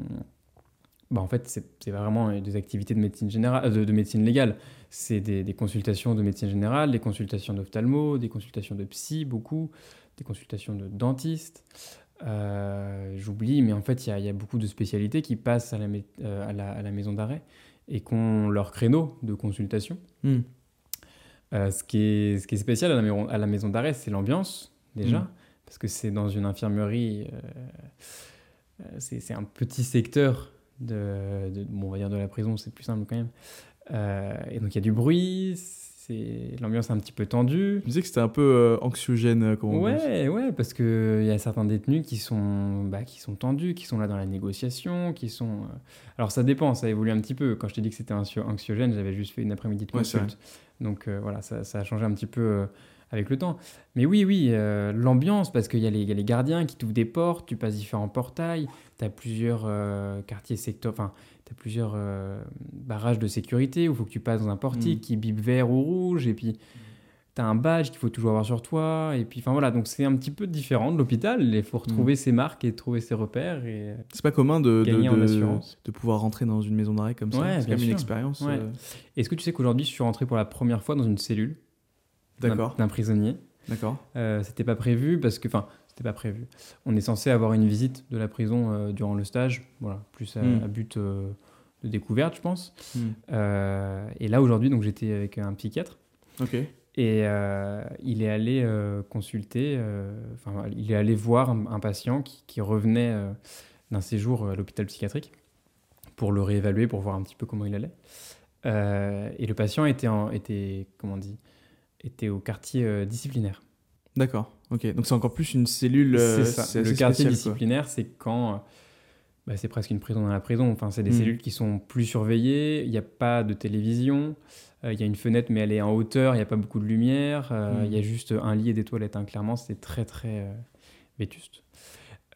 Bah en fait, c'est, c'est vraiment des activités de médecine, générale, de, de médecine légale. C'est des, des consultations de médecine générale, des consultations d'ophtalmo, des consultations de psy, beaucoup, des consultations de dentiste. Euh, j'oublie, mais en fait, il y, y a beaucoup de spécialités qui passent à la, à la, à la maison d'arrêt et qui ont leur créneau de consultation. Mmh. Euh, ce, qui est, ce qui est spécial à la, à la maison d'arrêt, c'est l'ambiance, déjà, mmh. parce que c'est dans une infirmerie, euh, c'est, c'est un petit secteur... De, de, bon, on va dire de la prison, c'est plus simple quand même. Euh, et donc il y a du bruit, c'est, l'ambiance est un petit peu tendue. Tu disais que c'était un peu euh, anxiogène, comment on dit ? Ouais, ouais, parce qu'il y a certains détenus qui sont, bah, qui sont tendus, qui sont là dans la négociation, qui sont... Euh... Alors ça dépend, ça évolue un petit peu. Quand je t'ai dit que c'était anxiogène, j'avais juste fait une après-midi de consulte. Ouais, donc euh, voilà, ça, ça a changé un petit peu... Euh... avec le temps. Mais oui, oui, euh, l'ambiance, parce qu'il y, y a les gardiens qui t'ouvrent des portes, tu passes différents portails, t'as plusieurs euh, quartiers secteurs, enfin, t'as plusieurs euh, barrages de sécurité où il faut que tu passes dans un portique mmh. qui bip vert ou rouge, et puis t'as un badge qu'il faut toujours avoir sur toi, et puis, enfin voilà, donc c'est un petit peu différent de l'hôpital, il faut retrouver mmh. ses marques et trouver ses repères. Et c'est pas commun de, de, de, de pouvoir rentrer dans une maison d'arrêt comme ça, ouais, c'est comme une expérience. Ouais. Euh... Est-ce que tu sais qu'aujourd'hui, je suis rentré pour la première fois dans une cellule D'un, d'un prisonnier. D'accord. Euh, c'était pas prévu parce que, enfin, c'était pas prévu. On est censé avoir une visite de la prison euh, durant le stage, voilà, plus à, mm. à but euh, de découverte, je pense. Mm. Euh, et là aujourd'hui, donc j'étais avec un psychiatre. Ok. Et euh, il est allé euh, consulter, enfin, euh, il est allé voir un, un patient qui, qui revenait euh, d'un séjour à l'hôpital psychiatrique pour le réévaluer, pour voir un petit peu comment il allait. Euh, et le patient était, en, était, comment on dit, était au quartier euh, disciplinaire. D'accord, ok. Donc c'est encore plus une cellule. Euh, c'est ça, c'est le quartier spécial, disciplinaire, quoi. C'est quand. Euh, bah, c'est presque une prison dans la prison. Enfin, c'est des mmh. cellules qui sont plus surveillées, il n'y a pas de télévision. Il y a une fenêtre, mais elle est en hauteur, il n'y a pas beaucoup de lumière. Euh, mmh. Il y a juste un lit et des toilettes. Hein. Clairement, c'est très, très euh, vétuste.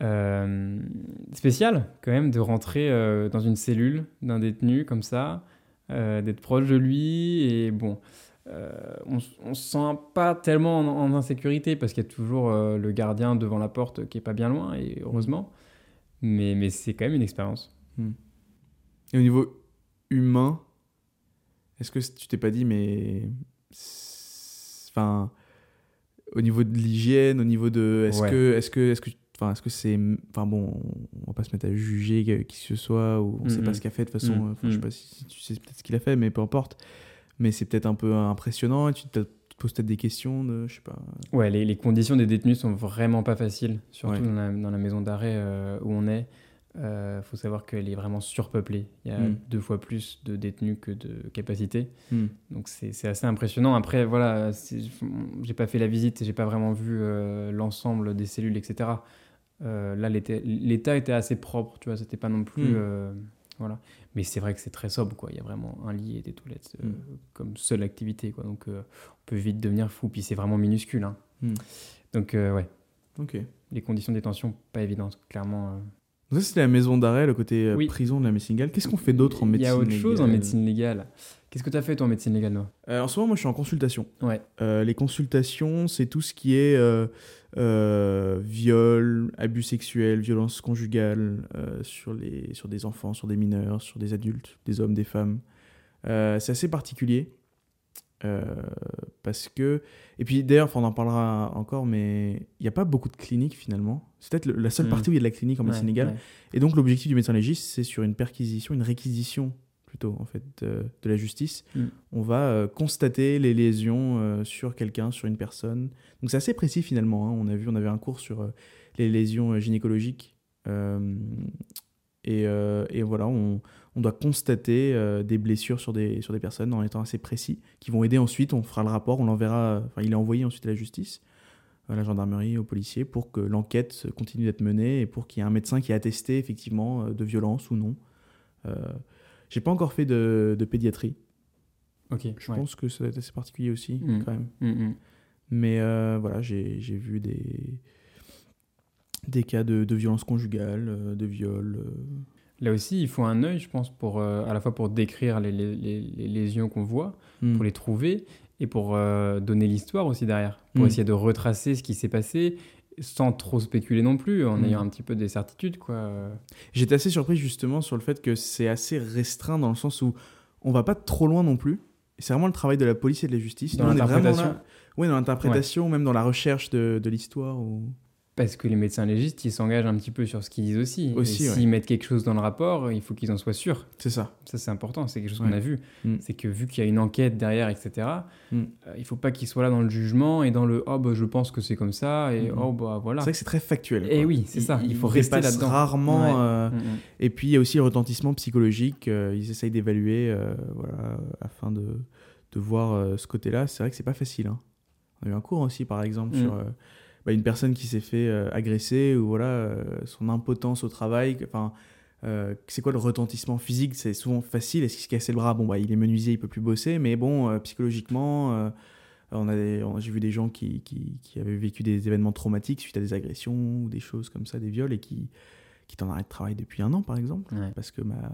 Euh, spécial, quand même, de rentrer euh, dans une cellule d'un détenu comme ça, euh, d'être proche de lui. Et bon, euh, on ne se sent pas tellement en, en insécurité parce qu'il y a toujours euh, le gardien devant la porte qui n'est pas bien loin, et heureusement. Mais, mais c'est quand même une expérience. Mmh. Et au niveau humain, est-ce que tu t'es pas dit, mais. Enfin. Au niveau de l'hygiène, au niveau de. Est-ce ouais. que. Est-ce que. Est-ce que. Enfin, est-ce que c'est. Enfin, bon, on va pas se mettre à juger qui que ce soit, ou on mm-hmm. sait pas ce qu'il a fait de toute façon. Mm-hmm. Enfin, je sais pas si tu sais peut-être ce qu'il a fait, mais peu importe. Mais c'est peut-être un peu impressionnant, et tu te poses peut-être des questions de. Je sais pas. Ouais, les, les conditions des détenus sont vraiment pas faciles, surtout ouais. dans, la, dans la maison d'arrêt euh, où on est. Il euh, faut savoir qu'elle est vraiment surpeuplée. Il y a mm. deux fois plus de détenus que de capacités. Mm. Donc c'est, c'est assez impressionnant. Après, voilà, j'ai pas fait la visite, j'ai pas vraiment vu euh, l'ensemble des cellules, et cetera. Euh, là, l'état était assez propre, tu vois, c'était pas non plus. Mm. Euh, voilà. Mais c'est vrai que c'est très sobre, quoi. Il y a vraiment un lit et des toilettes euh, mm. comme seule activité, quoi. Donc euh, on peut vite devenir fou, puis c'est vraiment minuscule. Hein. Mm. Donc, euh, ouais. Ok. Les conditions de détention, pas évidentes, clairement. Euh... Donc ça, c'est la maison d'arrêt, le côté oui. prison de la médecine légale. Qu'est-ce qu'on fait d'autre en médecine légale ? Il y a autre légale. chose en médecine légale. Qu'est-ce que tu as fait, toi, en médecine légale, Noah ? euh, En ce moment, moi, je suis en consultation. Ouais. Euh, les consultations, c'est tout ce qui est euh, euh, viol, abus sexuels, violence conjugale euh, sur, les, sur des enfants, sur des mineurs, sur des adultes, des hommes, des femmes. Euh, c'est assez particulier. Euh, parce que et puis d'ailleurs on en parlera encore, mais il n'y a pas beaucoup de cliniques finalement, c'est peut-être le, la seule mmh. partie où il y a de la clinique en médecine ouais, légale ouais. Et donc l'objectif du médecin légiste, c'est sur une perquisition, une réquisition plutôt en fait de, de la justice mmh. on va euh, constater les lésions euh, sur quelqu'un, sur une personne, donc c'est assez précis finalement hein. on a vu on avait un cours sur euh, les lésions euh, gynécologiques euh, et, euh, et voilà on On doit constater euh, des blessures sur des, sur des personnes en étant assez précis, qui vont aider ensuite, on fera le rapport, on l'enverra, enfin, il est envoyé ensuite à la justice, à la gendarmerie, aux policiers, pour que l'enquête continue d'être menée et pour qu'il y ait un médecin qui a attesté effectivement de violence ou non. Euh, j'ai pas encore fait de, de pédiatrie. Okay, Je ouais. pense que ça doit être assez particulier aussi, mmh. quand même. Mmh. Mais euh, voilà, j'ai, j'ai vu des, des cas de, de violence conjugale, de viol... Euh... Là aussi, il faut un œil, je pense, pour, euh, à la fois pour décrire les, les, les, les lésions qu'on voit, mm. pour les trouver, et pour euh, donner l'histoire aussi derrière, pour mm. essayer de retracer ce qui s'est passé, sans trop spéculer non plus, en mm. ayant un petit peu des certitudes, quoi. J'étais assez surpris, justement, sur le fait que c'est assez restreint, dans le sens où on ne va pas trop loin non plus. C'est vraiment le travail de la police et de la justice. Dans Nous, l'interprétation. Là... Oui, dans l'interprétation, ouais. même dans la recherche de, de l'histoire, ou... Parce que les médecins légistes, ils s'engagent un petit peu sur ce qu'ils disent aussi. aussi et s'ils ouais. mettent quelque chose dans le rapport, il faut qu'ils en soient sûrs. C'est ça. Ça, c'est important. C'est quelque chose ouais. qu'on a vu. Mm. C'est que vu qu'il y a une enquête derrière, et cetera, mm. euh, il ne faut pas qu'ils soient là dans le jugement et dans le « oh, bah, je pense que c'est comme ça » et mm. « oh, bah, voilà ». C'est vrai que c'est très factuel. Et oui, c'est il, ça. Il faut rester là-dedans. rarement. Ouais. Euh, mm. Et puis, il y a aussi le retentissement psychologique. Euh, ils essayent d'évaluer euh, voilà, afin de, de voir euh, ce côté-là. C'est vrai que ce n'est pas facile. Hein. On a eu un cours aussi, par exemple, mm. sur... Euh, Bah, une personne qui s'est fait euh, agresser ou voilà, euh, son impotence au travail, euh, c'est quoi le retentissement physique ? C'est souvent facile, est-ce qu'il se cassait le bras ? Bon, bah, il est menuisier, il ne peut plus bosser, mais bon, euh, psychologiquement, euh, on a des, on, j'ai vu des gens qui, qui, qui avaient vécu des événements traumatiques suite à des agressions ou des choses comme ça, des viols, et qui, qui t'en arrêtent de travailler depuis un an, par exemple, ouais. parce que bah,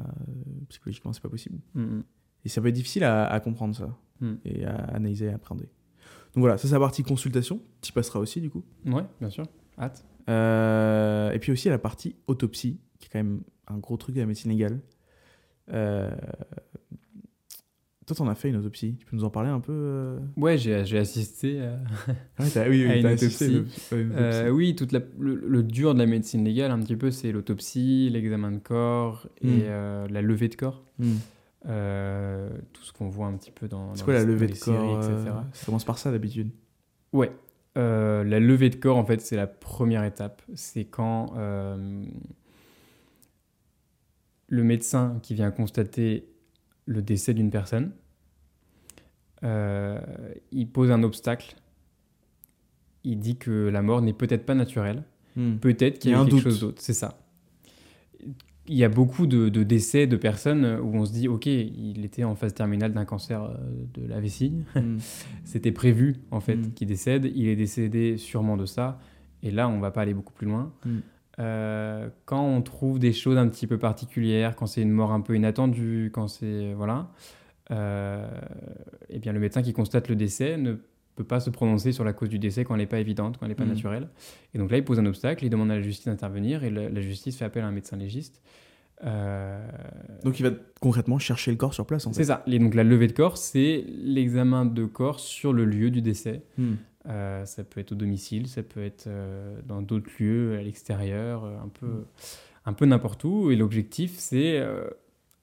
psychologiquement, ce n'est pas possible. Mmh. Et ça peut être difficile à, à comprendre ça, mmh. et à analyser et à appréhender. Donc voilà, ça c'est la partie consultation, tu y passeras aussi du coup. Ouais, bien sûr, hâte. Euh, et puis aussi la partie autopsie, qui est quand même un gros truc de la médecine légale. Euh, Toi, t'en as fait une autopsie. Tu peux nous en parler un peu euh... Ouais, j'ai, j'ai assisté à... ouais, t'as, oui, oui, à une t'as assisté. Le... Ouais, une euh, oui, toute la, le, le dur de la médecine légale, un petit peu, c'est l'autopsie, l'examen de corps et mm. euh, la levée de corps. Mm. Euh, tout ce qu'on voit un petit peu dans, c'est dans quoi, les, la levée de séries, corps, et cetera. Euh, ça commence par ça, d'habitude. Ouais. Euh, la levée de corps, en fait, c'est la première étape. C'est quand euh, le médecin qui vient constater le décès d'une personne, euh, il pose un obstacle. Il dit que la mort n'est peut-être pas naturelle. Mmh. Peut-être qu'il y a, y a quelque doute. chose d'autre. C'est ça. Il y a beaucoup de, de décès de personnes où on se dit « Ok, il était en phase terminale d'un cancer de la vessie. Mmh. » C'était prévu, en fait, mmh. qu'il décède. Il est décédé sûrement de ça. Et là, on ne va pas aller beaucoup plus loin. Mmh. Euh, quand on trouve des choses un petit peu particulières, quand c'est une mort un peu inattendue, quand c'est... Voilà. Euh, eh bien, le médecin qui constate le décès ne peut pas se prononcer sur la cause du décès quand elle n'est pas évidente, quand elle n'est pas mmh. naturelle. Et donc là, il pose un obstacle, il demande à la justice d'intervenir et la, la justice fait appel à un médecin légiste. Euh... Donc il va concrètement chercher le corps sur place, en fait. C'est ça. Et donc la levée de corps, c'est l'examen de corps sur le lieu du décès. Mmh. Euh, ça peut être au domicile, ça peut être euh, dans d'autres lieux, à l'extérieur, un peu, mmh. un peu n'importe où. Et l'objectif, c'est... Euh,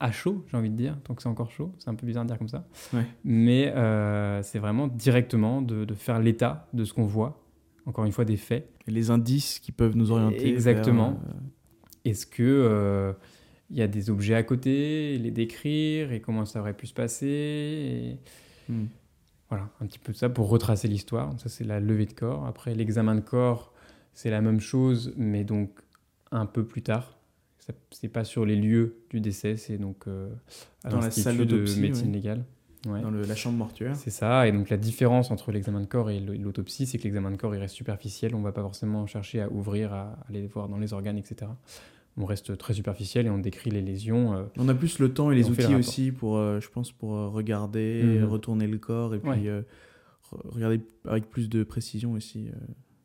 à chaud, j'ai envie de dire, tant que c'est encore chaud. C'est un peu bizarre de dire comme ça. Ouais. Mais euh, c'est vraiment directement de, de faire l'état de ce qu'on voit. Encore une fois, des faits. Et les indices qui peuvent nous orienter. Exactement. Vers... Est-ce qu'il euh, y a des objets à côté, les décrire et comment ça aurait pu se passer et... hmm. Voilà, un petit peu de ça pour retracer l'histoire. Donc ça, c'est la levée de corps. Après, l'examen de corps, c'est la même chose, mais donc un peu plus tard. Ça, c'est pas sur les lieux du décès, c'est donc euh, à dans l'institut la salle de médecine oui. légale, ouais. dans le, la chambre mortuaire. C'est ça. Et donc la différence entre l'examen de corps et l'autopsie, c'est que l'examen de corps il reste superficiel. On va pas forcément chercher à ouvrir, à aller voir dans les organes, et cetera. On reste très superficiel et on décrit les lésions. Euh, on a plus le temps et, et les outils aussi pour, euh, je pense, pour regarder, mmh. retourner le corps et puis ouais. euh, regarder avec plus de précision aussi. Euh.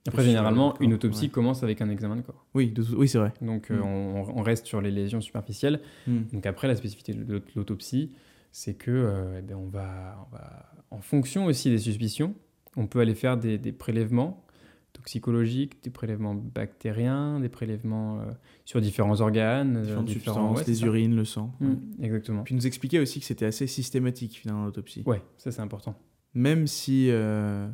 Après, généralement, une autopsie ouais. commence avec un examen de corps. Oui, de, oui c'est vrai. Donc, euh, mm. on, on reste sur les lésions superficielles. Mm. Donc, après, la spécificité de l'autopsie, c'est que, euh, eh bien, on va, on va, en fonction aussi des suspicions, on peut aller faire des, des prélèvements toxicologiques, des prélèvements bactériens, des prélèvements euh, sur différents organes. Différentes différents, substances, ouais, les urines, le sang. Mm. Ouais. Exactement. Puis, nous expliquait aussi que c'était assez systématique, finalement, l'autopsie. Oui, ça, c'est important. Même si... Euh...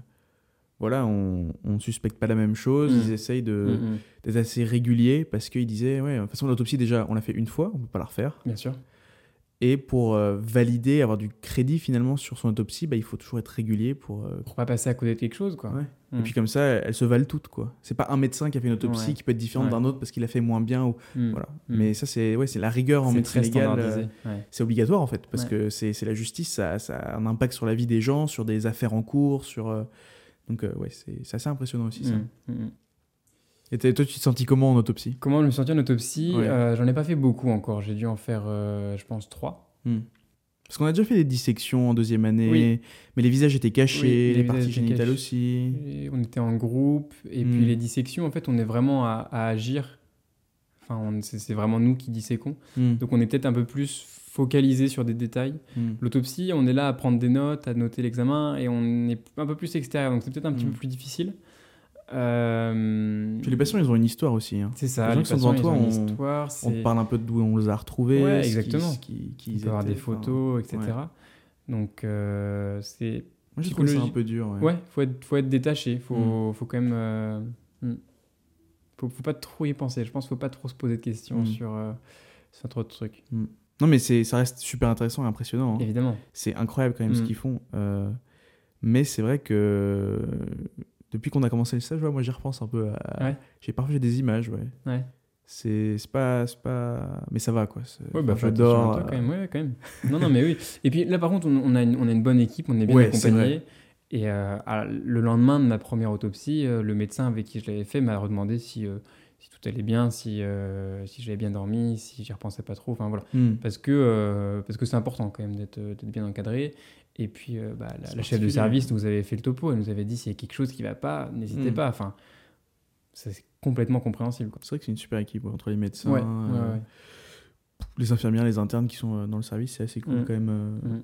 Voilà, on ne suspecte pas la même chose. Mmh. Ils essayent de, mmh. d'être assez réguliers parce qu'ils disaient, ouais, de toute façon, l'autopsie, déjà, on l'a fait une fois, on ne peut pas la refaire. Bien sûr. Et pour euh, valider, avoir du crédit finalement sur son autopsie, bah, il faut toujours être régulier pour... Euh... Pour ne pas passer à côté de quelque chose, quoi. Ouais. Mmh. Et puis comme ça, elles se valent toutes, quoi. Ce n'est pas un médecin qui a fait une autopsie ouais. qui peut être différente ouais. d'un autre parce qu'il l'a fait moins bien. Ou... Mmh. Voilà. Mmh. Mais ça, c'est, ouais, c'est la rigueur en c'est médecine légale. Euh, ouais. C'est obligatoire, en fait, parce ouais. que c'est, c'est la justice. Ça, ça a un impact sur la vie des gens, sur des affaires en cours, sur... Euh... Donc, euh, ouais, c'est, c'est assez impressionnant aussi, ça. Mmh, mmh. Et toi, tu te sentis comment en autopsie ? Comment je me sentis en autopsie ? ouais. euh, J'en ai pas fait beaucoup encore. J'ai dû en faire, euh, je pense, trois. Mmh. Parce qu'on a déjà fait des dissections en deuxième année, oui. mais les visages étaient cachés, oui, les parties génitales cachés. Aussi. Et on était en groupe. Et mmh. puis, les dissections, en fait, on est vraiment à, à agir. Enfin, on, c'est, c'est vraiment nous qui disséquons. Mmh. Donc, on est peut-être un peu plus... focalisé sur des détails. Mm. L'autopsie, on est là à prendre des notes, à noter l'examen, et on est un peu plus extérieur, donc c'est peut-être un petit mm. peu plus difficile. Euh... Les patients, ils ont une histoire aussi. Hein. C'est ça, les, les patients, ils ont une histoire. On te parle un peu d'où on les a retrouvés. Ouais, exactement. Ce qui, ce qui, qui on peut étaient, avoir des photos, enfin, et cetera. Ouais. Donc, euh, c'est... Moi, je trouve que c'est un peu dur. Ouais, il ouais, faut, faut être détaché. Il faut, mm. faut quand même... Euh... Mm. Faut, faut pas trop y penser. Je pense qu'il ne faut pas trop se poser de questions mm. sur, euh, sur trop de trucs. Mm. Non, mais c'est, ça reste super intéressant et impressionnant. Hein. Évidemment. C'est incroyable quand même mmh. ce qu'ils font. Euh, mais c'est vrai que depuis qu'on a commencé le stage, ouais, moi j'y repense un peu. À... Ouais. J'ai parfois j'ai des images, ouais. Ouais. C'est, c'est, pas, c'est pas... Mais ça va, quoi. Ouais, bah, je dors. Toi, quand même. Ouais, quand même. non, non, mais oui. Et puis là, par contre, on, on, a, une, on a une bonne équipe, on est bien ouais, accompagnés. Et euh, à, le lendemain de ma première autopsie, euh, le médecin avec qui je l'avais fait m'a redemandé si... Euh, si tout allait bien, si, euh, si j'avais bien dormi, si j'y repensais pas trop, enfin voilà. Mm. Parce que, euh, parce que c'est important quand même d'être, d'être bien encadré. Et puis, euh, bah, la, la chef de service nous avait fait le topo, elle nous avait dit s'il y a quelque chose qui va pas, n'hésitez mm. pas. Enfin, ça, c'est complètement compréhensible, quoi. C'est vrai que c'est une super équipe, ouais, entre les médecins, ouais, euh, ouais, ouais. les infirmières, les internes qui sont dans le service, c'est assez cool mm. quand même. Euh... Mm.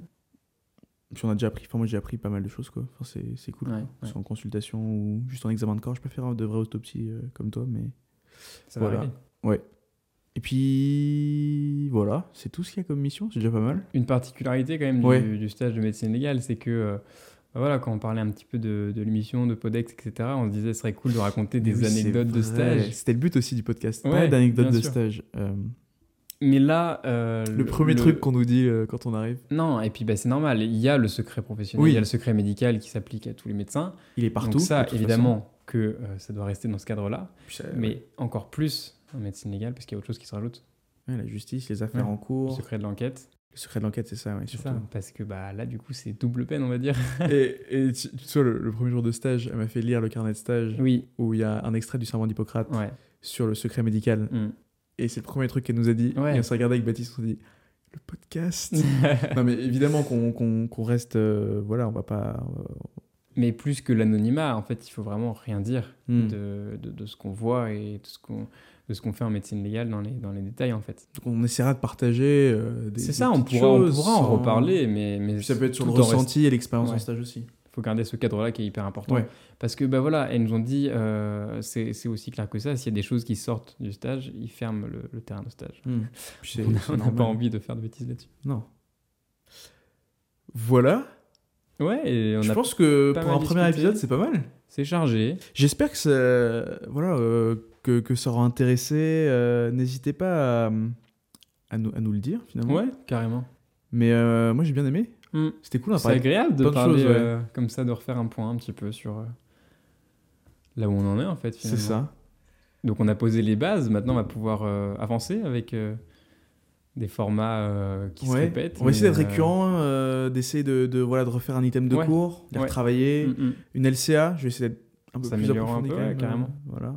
Puis on a déjà appris, enfin moi j'ai appris pas mal de choses quoi. Enfin c'est, c'est cool. Ouais, ouais. En consultation ou juste en examen de corps, je préfère hein, de vraies autopsies euh, comme toi, mais ça voilà. Va arriver. Ouais. Et puis voilà, c'est tout ce qu'il y a comme mission, c'est déjà pas mal. Une particularité quand même du, ouais. du stage de médecine légale, c'est que euh, bah voilà, quand on parlait un petit peu de, de l'émission, de Podex, et cetera, on se disait ce serait cool de raconter des oui, anecdotes de stage. C'était le but aussi du podcast, ouais, pas d'anecdotes de stage. Euh... Mais là... Euh, le, le premier le... truc qu'on nous dit euh, quand on arrive. Non, et puis bah, c'est normal. Il y a le secret professionnel, oui. Il y a le secret médical qui s'applique à tous les médecins. Il est partout. Donc ça, évidemment, façon. que euh, ça doit rester dans ce cadre-là. Ça, mais ouais. encore plus en médecine légale, parce qu'il y a autre chose qui se rajoute. Ouais, la justice, les affaires ouais. en cours. Le secret de l'enquête. Le secret de l'enquête, c'est ça, oui. C'est surtout. ça, parce que bah, là, du coup, c'est double peine, on va dire. et et tu, tu vois, le, le premier jour de stage, elle m'a fait lire le carnet de stage oui. où il y a un extrait du serment d'Hippocrate ouais. sur le secret médical. Mm. Et c'est le premier truc qu'elle nous a dit. Ouais. Et on s'est regardé avec Baptiste, on s'est dit « Le podcast ?» Non mais évidemment qu'on, qu'on, qu'on reste... Euh, voilà, on va pas... Euh... Mais plus que l'anonymat, en fait, il faut vraiment rien dire mm. de, de, de ce qu'on voit et de ce qu'on, de ce qu'on fait en médecine légale dans les, dans les détails, en fait. Donc on essaiera de partager euh, des, c'est ça, des on pourra, choses. C'est ça, on pourra en reparler, mais... mais ça peut être sur le ressenti reste... et l'expérience ouais. en stage aussi. Il faut garder ce cadre-là qui est hyper important. Ouais. Parce que, bah voilà, elles nous ont dit, euh, c'est, c'est aussi clair que ça, s'il y a des choses qui sortent du stage, ils ferment le, le terrain de stage. Mmh. C'est, on n'a pas envie de faire de bêtises là-dessus. Non. Voilà. Ouais, et on Je a pense que pour un discuté. premier épisode, c'est pas mal. C'est chargé. J'espère que ça, voilà, euh, que, que ça aura intéressé. Euh, n'hésitez pas à, à, nous, à nous le dire, finalement. Ouais, carrément. Mais euh, moi, j'ai bien aimé. Mmh. C'était cool, hein, c'est agréable de parler de choses, euh, ouais. comme ça, de refaire un point un petit peu sur euh, là où on en est en fait finalement. C'est ça. Donc on a posé les bases, maintenant on va pouvoir euh, avancer avec euh, des formats euh, qui ouais. se répètent. On va essayer d'être euh... récurrent, euh, d'essayer de, de, voilà, de refaire un item de ouais. cours, de ouais. retravailler, mmh. une L C A, je vais essayer d'être un peu plus approfondi ouais, carrément. Voilà.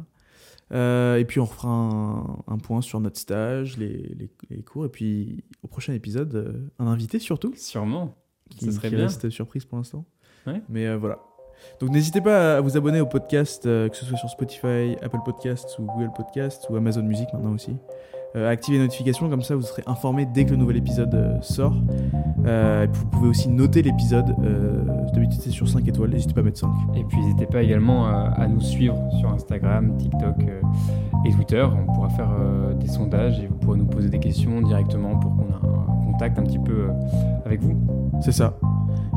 Euh, et puis on refera un, un point sur notre stage, les, les, les cours, et puis au prochain épisode, euh, un invité surtout. Sûrement. Qui, ça serait qui bien. Reste surprise pour l'instant. Ouais. Mais euh, voilà. Donc n'hésitez pas à vous abonner au podcast, euh, que ce soit sur Spotify, Apple Podcasts ou Google Podcasts ou Amazon Music maintenant aussi. Euh, activez les notifications, comme ça vous serez informé dès que le nouvel épisode euh, sort. Euh, et vous pouvez aussi noter l'épisode. Euh, d'habitude c'est sur cinq étoiles, n'hésitez pas à mettre cinq. Et puis n'hésitez pas également à, à nous suivre sur Instagram, TikTok euh, et Twitter. On pourra faire euh, des sondages et vous pourrez nous poser des questions directement pour qu'on ait un contact un petit peu euh, avec vous. C'est ça.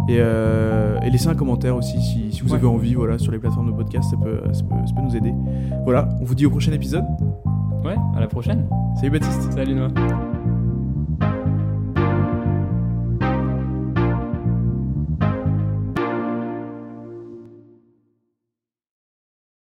Et, euh, et laissez un commentaire aussi si, si vous ouais. avez envie, voilà, sur les plateformes de podcast, ça peut, ça peut, ça peut nous aider. Voilà, on vous dit au prochain épisode. Ouais, à la prochaine. Salut Baptiste. Salut Noah.